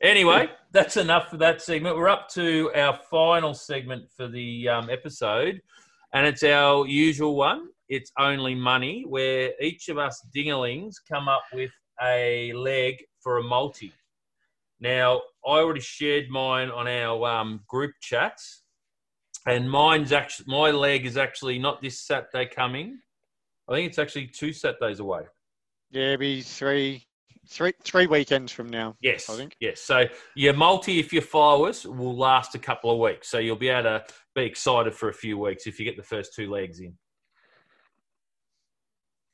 Anyway, that's enough for that segment. We're up to our final segment for the um, episode, and it's our usual one. It's Only Money, where each of us dinglings come up with a leg for a multi. Now, I already shared mine on our um, group chats, and mine's actually my leg is actually not this Saturday coming. I think it's actually two Saturdays away. Yeah, it'd be three, three, three weekends from now. Yes, I think. Yes. So your multi, if you follow us, will last a couple of weeks. So you'll be able to be excited for a few weeks if you get the first two legs in.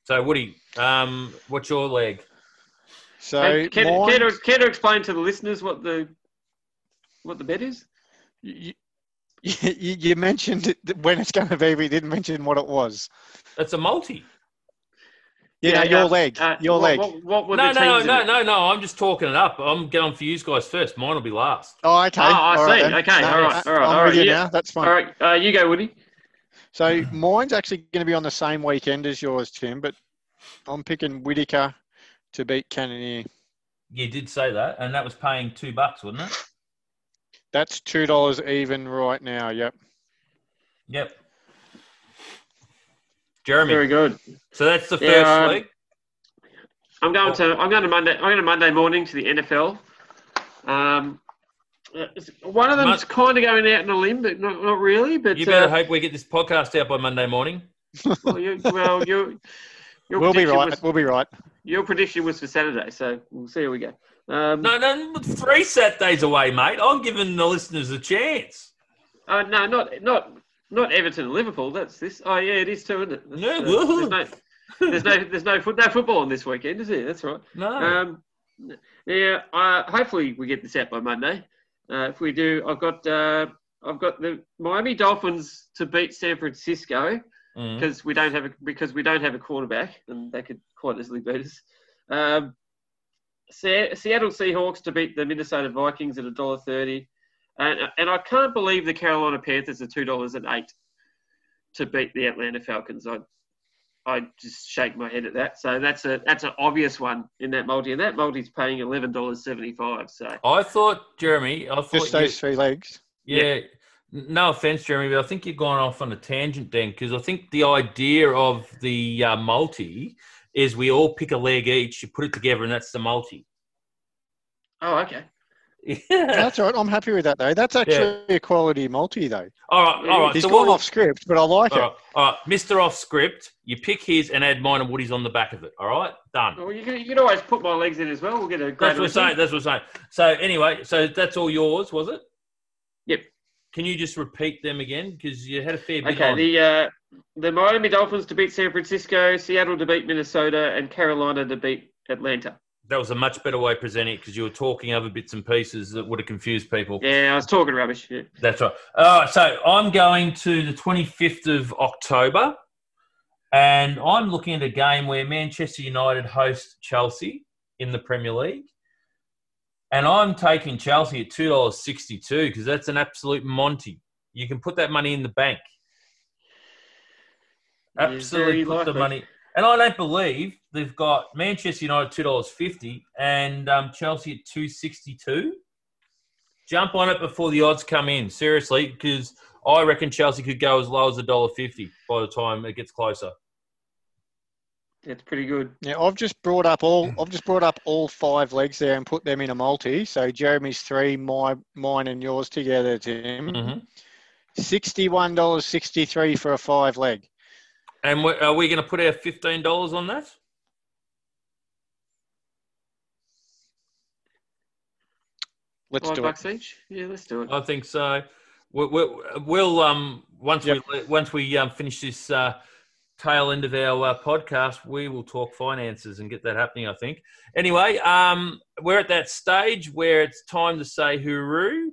So Woody, um, what's your leg? So hey, can, mine... can, you, can you explain to the listeners what the what the bet is? You, you, you mentioned when it's going to be, but you didn't mention what it was. It's a multi. Yeah, yeah no, your uh, leg. Uh, your what, leg. What, what were no, the no, teams no, no, no, no. I'm just talking it up. I'm going for you guys first. Mine will be last. Oh, okay. Oh, I all see. Right, okay. No, all right. All right. I'm all with right. you yeah. now. That's fine. All right. Uh, you go, Woody. So mine's actually going to be on the same weekend as yours, Tim, but I'm picking Whittaker to beat Cannoneer. You did say that, and that was paying two bucks, wasn't it? That's two dollars even right now. Yep. Yep. Jeremy, very good. So that's the first yeah, um, league. I'm going to I'm going to Monday I'm going to Monday morning to the N F L. Um, one of them's kind of going out on a limb, but not, not really. But you better uh, hope we get this podcast out by Monday morning. Well, you, well you. We'll be right. Was, we'll be right. Your prediction was for Saturday, so we'll see how we go. Um, no, no, three Saturdays away, mate. I'm giving the listeners a chance. Uh, no, not not not Everton and Liverpool. That's this. Oh, yeah, it is too, isn't it? Yeah, uh, there's no, there's no, there's no, foot, no football on this weekend, is there? That's right. No. Um, yeah. Uh, hopefully, we get this out by Monday. Uh, if we do, I've got uh, I've got the Miami Dolphins to beat San Francisco. Because mm-hmm. we don't have a because we don't have a quarterback, and they could quite easily beat us. Um, Se- Seattle Seahawks to beat the Minnesota Vikings at a dollar thirty, and and I can't believe the Carolina Panthers are two dollars and eight to beat the Atlanta Falcons. I I just shake my head at that. So that's a that's an obvious one in that multi, and that multi's paying eleven dollars seventy five. So I thought, Jeremy, I thought just those you, three legs. Yeah. yeah. No offence, Jeremy, but I think you've gone off on a tangent then, because I think the idea of the uh, multi is we all pick a leg each, you put it together, and that's the multi. Oh, okay. Yeah. That's all right. I'm happy with that, though. That's actually yeah. a quality multi, though. All right, all right. He's so gone we'll... off script, but I like all it. Right. All right, Mister Off Script, you pick his and add mine and Woody's on the back of it, all right? Done. Well, you can, you can always put my legs in as well. We'll get a great That's what I'm That's what I'm saying. So, anyway, so that's all yours, was it? Yep. Can you just repeat them again? Because you had a fair bit okay, on. Okay, the, uh, the Miami Dolphins to beat San Francisco, Seattle to beat Minnesota, and Carolina to beat Atlanta. That was a much better way of presenting it because you were talking other bits and pieces that would have confused people. Yeah, I was talking rubbish. Yeah. That's right. All right, so I'm going to the twenty-fifth of October, and I'm looking at a game where Manchester United host Chelsea in the Premier League. And I'm taking Chelsea at two dollars sixty-two because that's an absolute Monty. you can put that money in the bank. Absolutely put likely. the money. And I don't believe they've got Manchester United two dollars fifty and um, Chelsea at two dollars sixty-two. Jump on it before the odds come in, seriously, because I reckon Chelsea could go as low as one dollar fifty by the time it gets closer. That's pretty good. Yeah, I've just brought up all I've just brought up all five legs there and put them in a multi. So Jeremy's three, my mine and yours together, Tim. Mm-hmm. Sixty-one dollars sixty-three for a five leg. And are we going to put our fifteen dollars on that? Let's Five do bucks it. Each? Yeah, let's do it. I think so. We'll, we'll, we'll um once yep. we once we um, finish this. Uh, tail end of our uh, podcast, we will talk finances and get that happening, I think. Anyway, um, we're at that stage where it's time to say hooroo,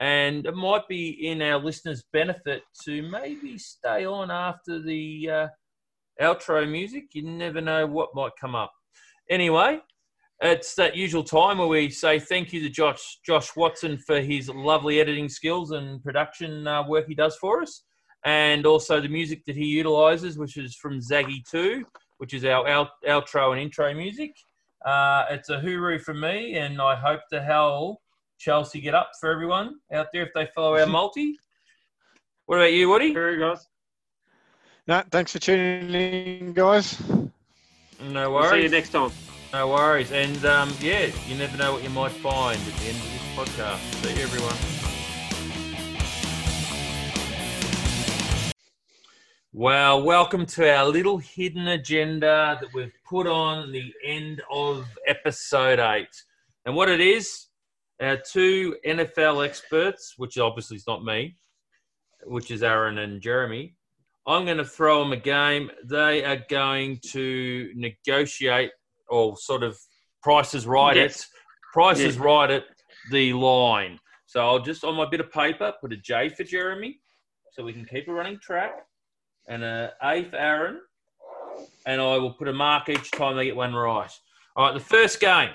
and it might be in our listeners' benefit to maybe stay on after the uh, outro music. You never know what might come up. Anyway, it's that usual time where we say thank you to Josh, Josh Watson for his lovely editing skills and production uh, work he does for us. And also the music that he utilises, which is from Zaggy two, which is our out, outro and intro music. Uh, it's a hooroo from me, and I hope to hell Chelsea get up for everyone out there if they follow our multi. What about you, Woody? Hooroo, guys. No, thanks for tuning in, guys. No worries. We'll see you next time. No worries. And, um, yeah, you never know what you might find at the end of this podcast. See you, everyone. Well, welcome to our little hidden agenda that we've put on the end of episode eight. And what it is, our two N F L experts, which obviously is not me, which is Aaron and Jeremy, I'm going to throw them a game. They are going to negotiate or sort of prices right yes. it, prices yes. right at the line. So I'll just, on my bit of paper, put a J for Jeremy so we can keep a running track. And an A for Aaron, and I will put a mark each time they get one right. All right, the first game,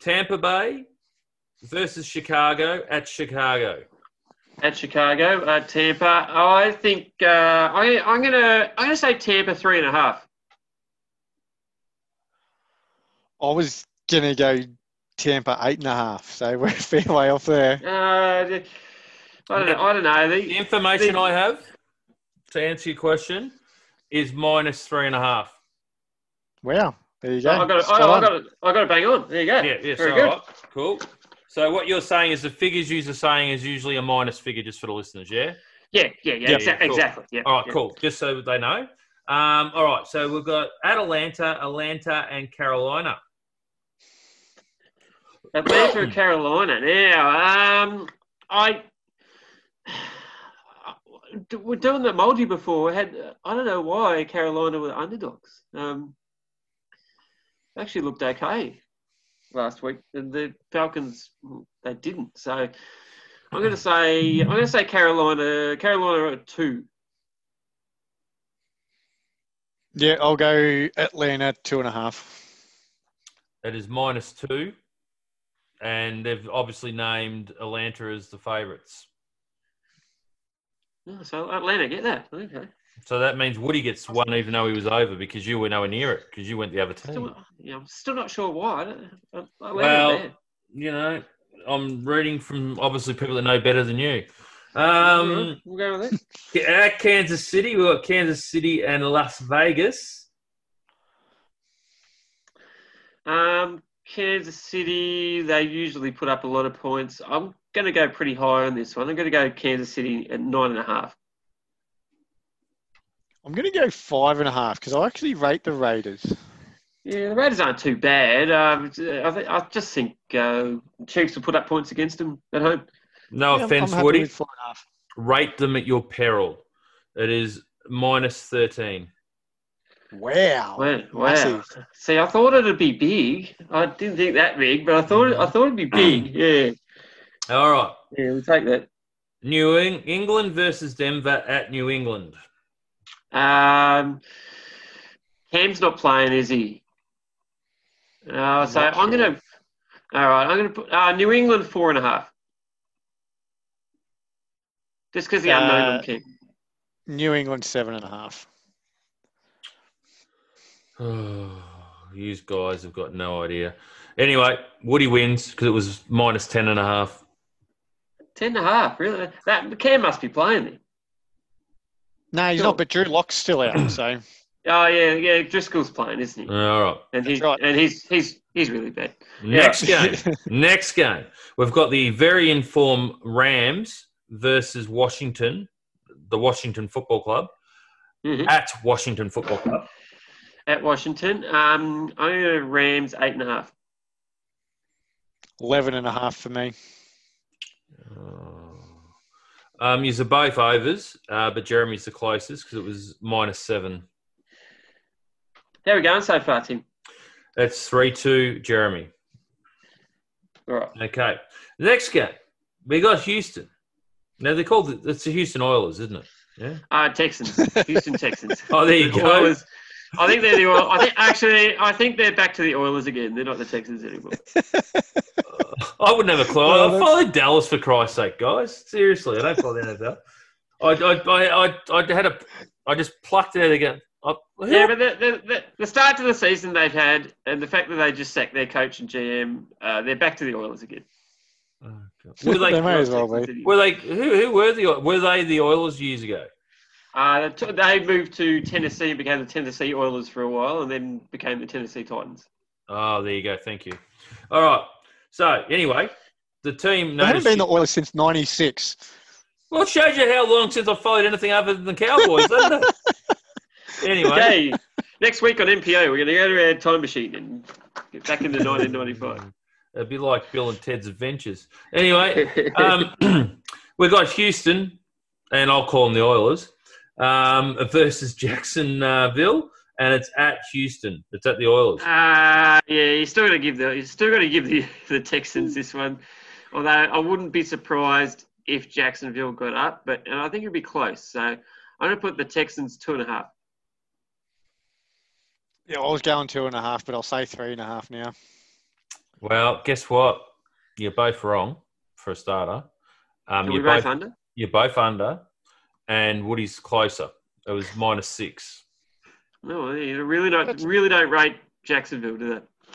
Tampa Bay versus Chicago at Chicago. At Chicago, uh, Tampa. I think uh, I, I'm gonna I'm gonna say Tampa three and a half. I was gonna go Tampa eight and a half, so we're a fair way off there. Uh, I don't know. I don't know. The, the information the, I have. To answer your question, is minus three and a half. Wow, there you go. Oh, I got it. I, I got it. I got it. Bang on. There you go. Yeah, yeah. Very good. Right. Cool. So what you're saying is the figures you're saying is usually a minus figure, just for the listeners. Yeah. Yeah. Yeah. Yeah. yeah, exa- yeah cool. Exactly. Yeah. All right. Yeah. Cool. Just so they know. Um, all right. So we've got Atlanta, Atlanta, and Carolina. Atlanta and Carolina. Now, um, I. We're doing that multi before. We had I don't know why Carolina were underdogs. Um, actually looked okay last week, and the Falcons they didn't. So I'm going to say I'm going to say Carolina Carolina at two. Yeah, I'll go Atlanta two and a half. That is minus two, and they've obviously named Atlanta as the favourites. No, so Atlanta get that. Okay. So that means Woody gets one, even though he was over because you were nowhere near it because you went the other team. Still, yeah, I'm still not sure why. Atlanta well, there. You know, I'm reading from obviously people that know better than you. Um, we'll go with it. At Kansas City, we've got Kansas City and Las Vegas. Um, Kansas City, they usually put up a lot of points. I'm going to go pretty high on this one. I'm going to go Kansas City at nine and a half. I'm going to go five and a half because I actually rate the Raiders. Yeah, the Raiders aren't too bad. Um, I, th- I just think uh, Chiefs will put up points against them at home. No yeah, offense, I'm Woody. Rate them at your peril. It is minus thirteen. Wow. Wow. wow. See, I thought it would be big. I didn't think that big, but I thought it, I thought it would be big. Yeah. All right. Yeah, we'll take that. New England versus Denver at New England. Um, Cam's not playing, is he? Uh, so I'm sure. going to... All right, I'm going to put uh, New England four and a half. Just because the uh, unknown kick. New England, seven and a half. Oh, you guys have got no idea. Anyway, Woody wins because it was minus ten and a half. Ten and a half, really? That Cam must be playing me. No, he's sure. not, but Drew Locke's still out, so... Oh, yeah, yeah, Driscoll's playing, isn't he? All right. And he's, right. And he's he's he's really bad. Next yeah. game. Next game. We've got the very informed Rams versus Washington, the Washington Football Club, mm-hmm. at Washington Football Club. At Washington. Um, I'm going to Rams, eight and a half. Eleven and a half for me. Oh. Um, These are both overs, uh, but Jeremy's the closest because it was minus seven. How are we going so far, Tim? That's three two, Jeremy. All right. Okay. Next game, we got Houston. Now, they're called the, it's the Houston Oilers, isn't it? Yeah. Uh, Texans. Houston Texans. Oh, there you the go. Oilers. I think they're the Oilers. I think, actually, I think they're back to the Oilers again. They're not the Texans anymore. uh, I wouldn't have a clue. I follow Dallas, for Christ's sake, guys. Seriously, I don't follow the N F L. I, I, I, I, I had a, I just plucked it out again. Oh, yeah, but the, the, the, the start to the season they've had and the fact that they just sacked their coach and G M, uh, they're back to the Oilers again. Oh, God. Were they, they may as well be. Were they, who, who were, the, were they the Oilers years ago? Uh, they moved to Tennessee and became the Tennessee Oilers for a while and then became the Tennessee Titans. Oh, there you go. Thank you. All right. So, anyway, the team... They haven't been the Oilers since ninety-six. Well, it shows you how long since I've followed anything other than the Cowboys, doesn't it? Anyway, okay. Next week on M P O, we're going to go to our time machine and get back into nineteen ninety-five. It'd be like Bill and Ted's Adventures. Anyway, um, we've got Houston, and I'll call them the Oilers, um, versus Jacksonville, and it's at Houston. It's at the Oilers. Uh, yeah, you're still going to give the you're still going to give the, the Texans this one. Although I wouldn't be surprised if Jacksonville got up, but and I think it'd be close. So I'm going to put the Texans two and a half. Yeah, I was going two and a half, but I'll say three and a half now. Well, guess what? You're both wrong, for a starter. Um, you're both, both under? You're both under, and Woody's closer. It was minus six. No, you really don't, really don't rate Jacksonville, do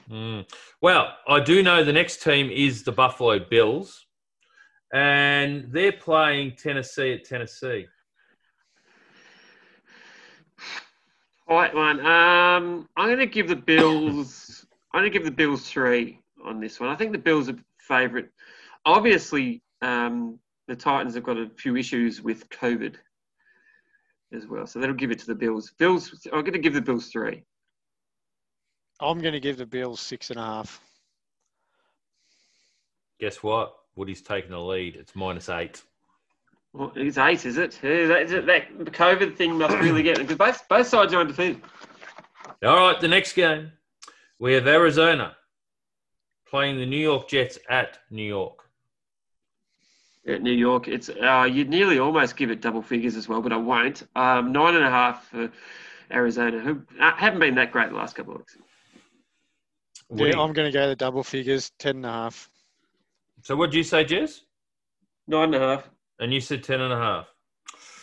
they? Mm. Well, I do know the next team is the Buffalo Bills, and they're playing Tennessee at Tennessee. Right one. Um, I'm going to give the Bills. I'm going to give the Bills three on this one. I think the Bills are favourite. Obviously, um, the Titans have got a few issues with COVID as well, so that'll give it to the Bills. Bills. I'm going to give the Bills three. I'm going to give the Bills six and a half. Guess what? Woody's taking the lead. It's minus eight. Well, it's eight, is it? Is it that COVID thing must really get them because both, both sides are undefeated. All right, the next game. We have Arizona playing the New York Jets at New York. At New York, it's uh, you'd nearly almost give it double figures as well, but I won't. Um, nine and a half for Arizona, who haven't been that great the last couple of weeks. Yeah, I'm going to go the double figures, ten and a half. So what did you say, Jess? Nine and a half. And you said ten and a half.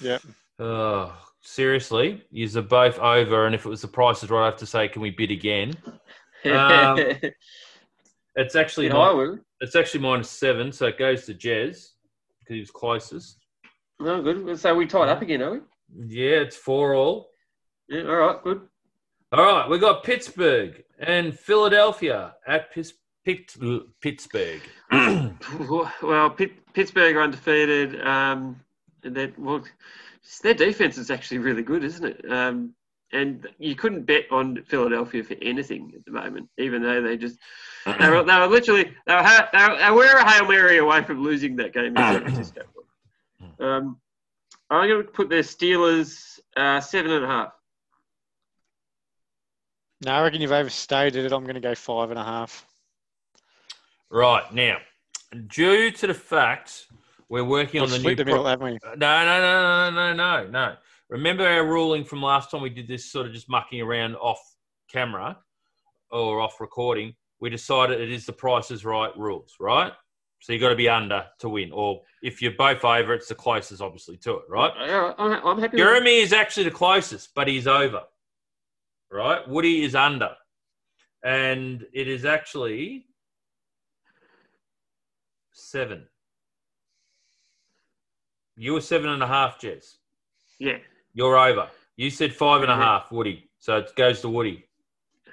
Yeah. Oh, seriously, you're both over. And if it was the Price Is Right, I have to say, can we bid again? Um, it's actually not, it's actually minus seven, so it goes to Jez because he was closest. No, good. So we tied up again, are we? Yeah, it's four all. Yeah. All right. Good. All right. We got Pittsburgh and Philadelphia at Pittsburgh. Pitt, Pittsburgh. Well, Pitt, Pittsburgh are undefeated. Um, and that well, their defense is actually really good, isn't it? Um, and you couldn't bet on Philadelphia for anything at the moment, even though they just they were, they were literally they were, they were, they were a Hail Mary away from losing that game in San Francisco. Um, I'm going to put their Steelers uh, seven and a half. No, I reckon you've overstated it. I'm going to go five and a half. Right, now, due to the fact we're working we'll on the new... The middle, pro- haven't we? No, no, no, no, no, no, no. Remember our ruling from last time we did this sort of just mucking around off camera or off recording? We decided it is the Price Is Right rules, right? So you got to be under to win, or if you're both over, it's the closest, obviously, to it, right? I'm, I'm happy. Jeremy with... is actually the closest, but he's over, right? Woody is under, and it is actually seven. You were seven and a half, Jez. Yeah. You're over. You said five and a half, Woody. So it goes to Woody.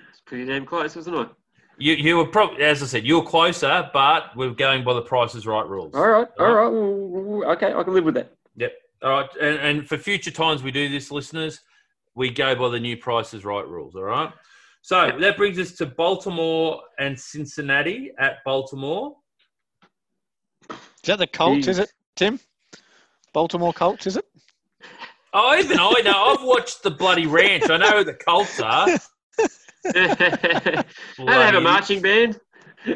It's pretty damn close, wasn't it? You you were probably, as I said, you were closer, but we're going by the Price is Right rules. All right, all right. All right. Okay, I can live with that. Yep. All right. And, and for future times we do this, listeners, we go by the new Price is Right rules, all right? So yep. That brings us to Baltimore and Cincinnati at Baltimore. Is that the Colts, Jeez. Is it, Tim? Baltimore Colts, is it? Oh, even I know. I've watched the bloody ranch. I know who the Colts are. I don't have a marching band. Uh.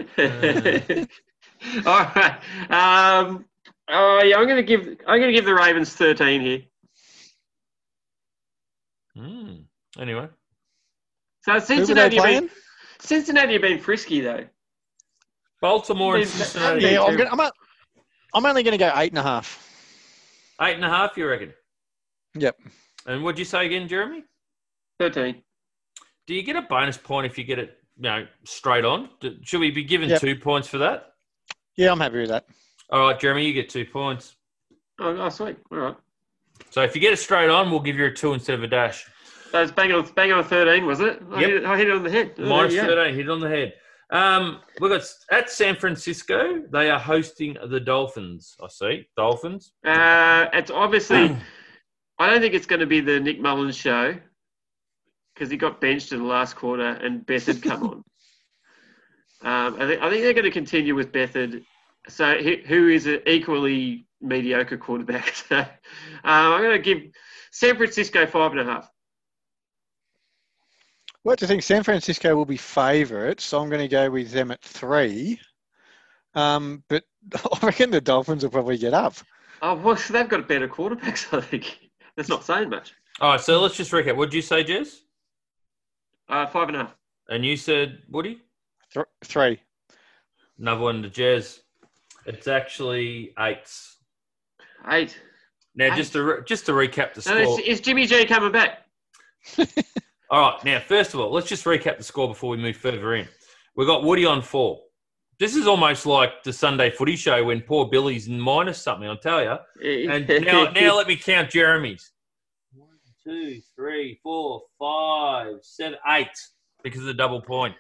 All right. Um, oh, yeah, I'm going to give. I'm going to give the Ravens thirteen here. Mm. Anyway, so Cincinnati have been Cincinnati have been frisky though. Baltimore and Cincinnati. Yeah, I'm, gonna, I'm, a, I'm only going to go eight and a half. Eight and a half, you reckon? Yep. And what'd you say again, Jeremy? thirteen. Do you get a bonus point if you get it, you know, straight on? Should we be given yep. two points for that? Yeah, I'm happy with that. All right, Jeremy, you get two points. Oh, oh sweet. All right. So if you get it straight on, we'll give you a two instead of a dash. That was bang on, bang on thirteen, was it? Yep. I, hit it I hit it on the head. Oh, minus thirteen, hit it on the head. Um, we've got at San Francisco, they are hosting the Dolphins. I see. Dolphins. Uh, it's obviously... I don't think it's going to be the Nick Mullins show because he got benched in the last quarter and Bethard come on. Um, I, think, I think they're going to continue with Bethard. So he, who is an equally mediocre quarterback. So um, I'm going to give San Francisco five and a half. What do you think? San Francisco will be favourites, so I'm going to go with them at three. Um, but I reckon the Dolphins will probably get up. Oh, well, so they've got better quarterbacks, I think. That's not saying much. All right, so let's just recap. What did you say, Jez? Uh, five and a half. And you said, Woody? Th- three. Another one to Jez. It's actually eight. Eight. Now, eight. just to re- just to recap the score. No, is Jimmy G coming back? All right, now, first of all, let's just recap the score before we move further in. We've got Woody on four. This is almost like the Sunday footy show when poor Billy's minus something, I'll tell you. And now, now let me count Jeremy's. One, two, three, four, five, seven, eight. Because of the double point.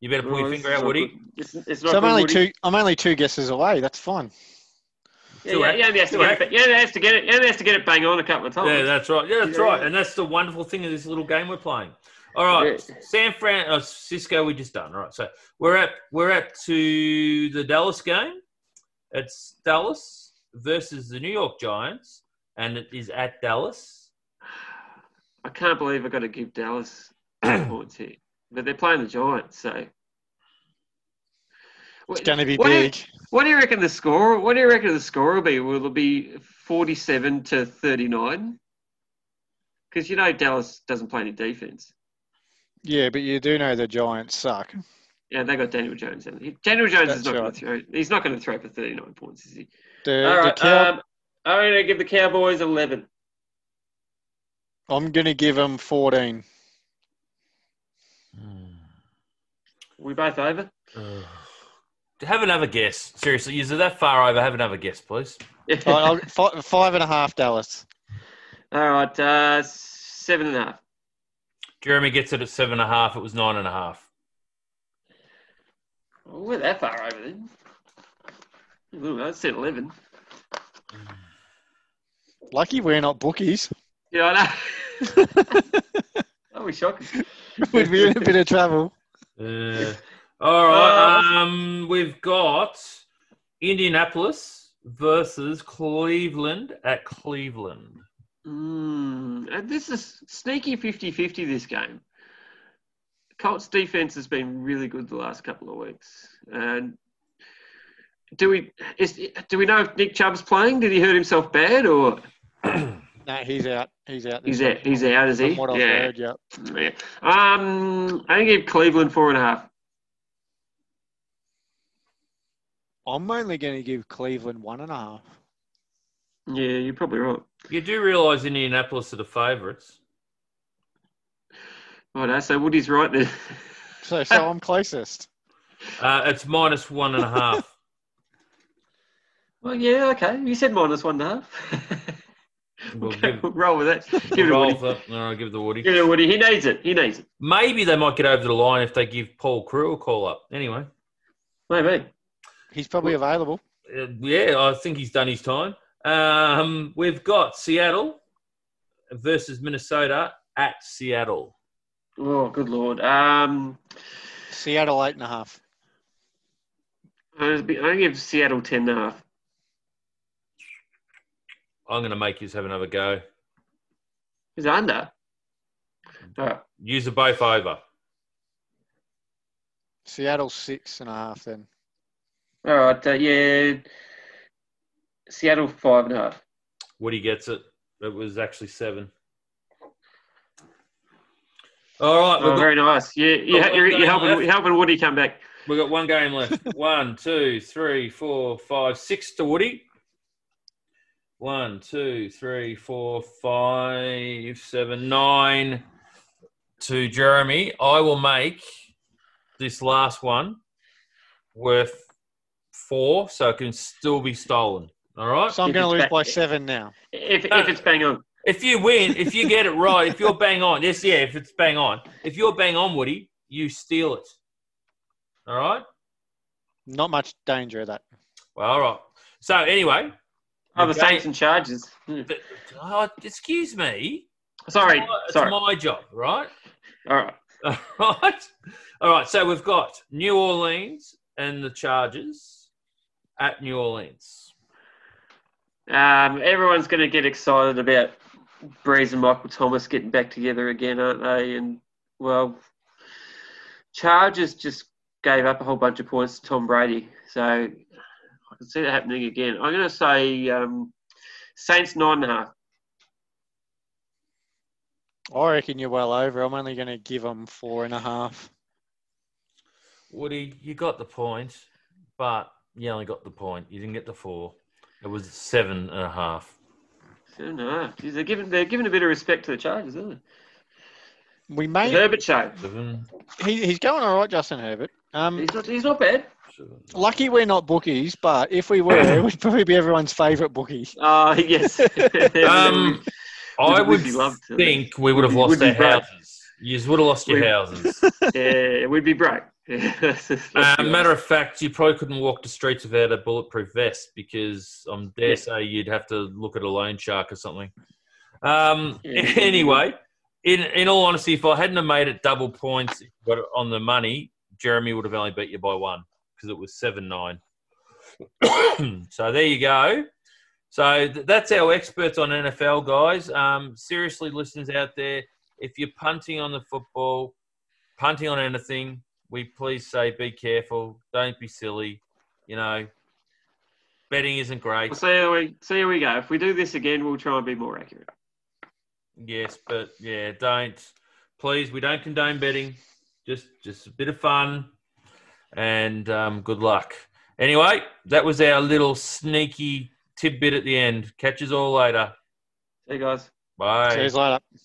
You better pull oh, your finger out, Woody. It's, it's not so good, I'm only Woody. two I'm only two guesses away. That's fine. Yeah, yeah, you only have to get it. You only have to get it. You only have to get it bang on a couple of times. Yeah, that's right. Yeah, that's yeah. right. And that's the wonderful thing of this little game we're playing. All right, yeah. San Francisco, we just done. All right, so we're at we're at to the Dallas game. It's Dallas versus the New York Giants, and it is at Dallas. I can't believe I've got to give Dallas points here, but they're playing the Giants, so it's going to be what big. Do you, what do you reckon the score? What do you reckon the score will be? Will it be forty-seven to thirty-nine? Because you know Dallas doesn't play any defense. Yeah, but you do know the Giants suck. Yeah, they got Daniel Jones. Daniel Jones That's is not right. going to throw. He's not going to throw for thirty-nine points, is he? The, All right, Cow- um, I'm going to give the Cowboys eleven. I'm going to give them fourteen. Hmm. Are we both over? Uh, have another guess. Seriously, is it that far over? Have another guess, please. All right, five, five and a half, Dallas. All right, uh, seven and a half. Jeremy gets it at seven and a half. It was nine and a half. Well, we're that far over then. Ooh, I said eleven. Lucky we're not bookies. Yeah, I know. That was shocking. We'd be in a bit of trouble. Uh, all right. Uh, um, we've got Indianapolis versus Cleveland at Cleveland. Mm, and this is sneaky fifty-fifty, this game. Colts defense has been really good the last couple of weeks. And do we is, do we know if Nick Chubb's playing? Did he hurt himself bad or? No, he's out. He's out. He's out. He's out. Is he? From what I've heard, yeah. yeah. Um, I give Cleveland four and a half. I'm only going to give Cleveland one and a half. Yeah, you're probably right. You do realise Indianapolis are the favourites. Right, so Woody's right there. so, so I'm closest. Uh, it's minus one and a half. well, yeah, okay. You said minus one and a half. we'll, okay, give, we'll roll with that. Give we'll it Woody. No, I'll give it to Woody. Give it to Woody. He needs it. He needs it. Maybe they might get over the line if they give Paul Crewe a call up. Anyway. Maybe. He's probably well, available. Uh, yeah, I think he's done his time. Um, we've got Seattle versus Minnesota at Seattle. Oh, good Lord. Um, Seattle eight and a half. I'm going to give Seattle ten and a half. I'm going to make you have another go. It's under. All right. Use are both over. Seattle six and a half then. All right. Uh, yeah. Seattle five and a half. Woody gets it. It was actually seven. All right. Oh, got, very nice. Yeah, you're, you're, you're, helping, you're helping Woody come back. We've got one game left. one, two, three, four, five, six to Woody. One, two, three, four, five, seven, nine to Jeremy. I will make this last one worth four, so it can still be stolen. All right? So I'm going to lose by seven now. If, if it's bang on. If you win, if you get it right, if you're bang on, yes, yeah, if it's bang on. If you're bang on, Woody, you steal it. All right? Not much danger of that. Well, all right. So, anyway. Oh, the Saints and Chargers. But, oh, excuse me. Sorry. It's my, it's Sorry. my job, right? All right. All right. All right. So, we've got New Orleans and the Chargers at New Orleans. Um, everyone's going to get excited about Breeze and Michael Thomas getting back together again, aren't they? And, well, Chargers just gave up a whole bunch of points to Tom Brady. So, I can see that happening again. I'm going to say um, Saints nine and a half. I reckon you're well over. I'm only going to give them four and a half. Woody, you got the point, but you only got the point. You didn't get the four. It was seven and a half. Seven and a half. They're giving, they're giving a bit of respect to the Chargers, aren't they? We may... Herbert show. He, he's going all right, Justin Herbert. Um, he's, not, he's not bad. Lucky we're not bookies, but if we were, we'd probably be everyone's favourite bookie. Oh, uh, yes. um, I would think we would have lost our houses. You would have lost your houses. Yeah, we'd be broke. uh, matter of fact, you probably couldn't walk the streets without a bulletproof vest because I um, dare yeah. say you'd have to look at a loan shark or something. Um, yeah. Anyway, in in all honesty, if I hadn't have made it double points but on the money, Jeremy would have only beat you by one because it was seven nine. So there you go. So th- that's our experts on N F L, guys. Um, seriously, listeners out there, if you're punting on the football, punting on anything, we please say be careful. Don't be silly. You know, betting isn't great. We'll see how we, see how we go. If we do this again, we'll try and be more accurate. Yes, but, yeah, don't. Please, we don't condone betting. Just just a bit of fun and um, good luck. Anyway, that was our little sneaky tidbit at the end. Catch us all later. See you guys. Bye. See you later.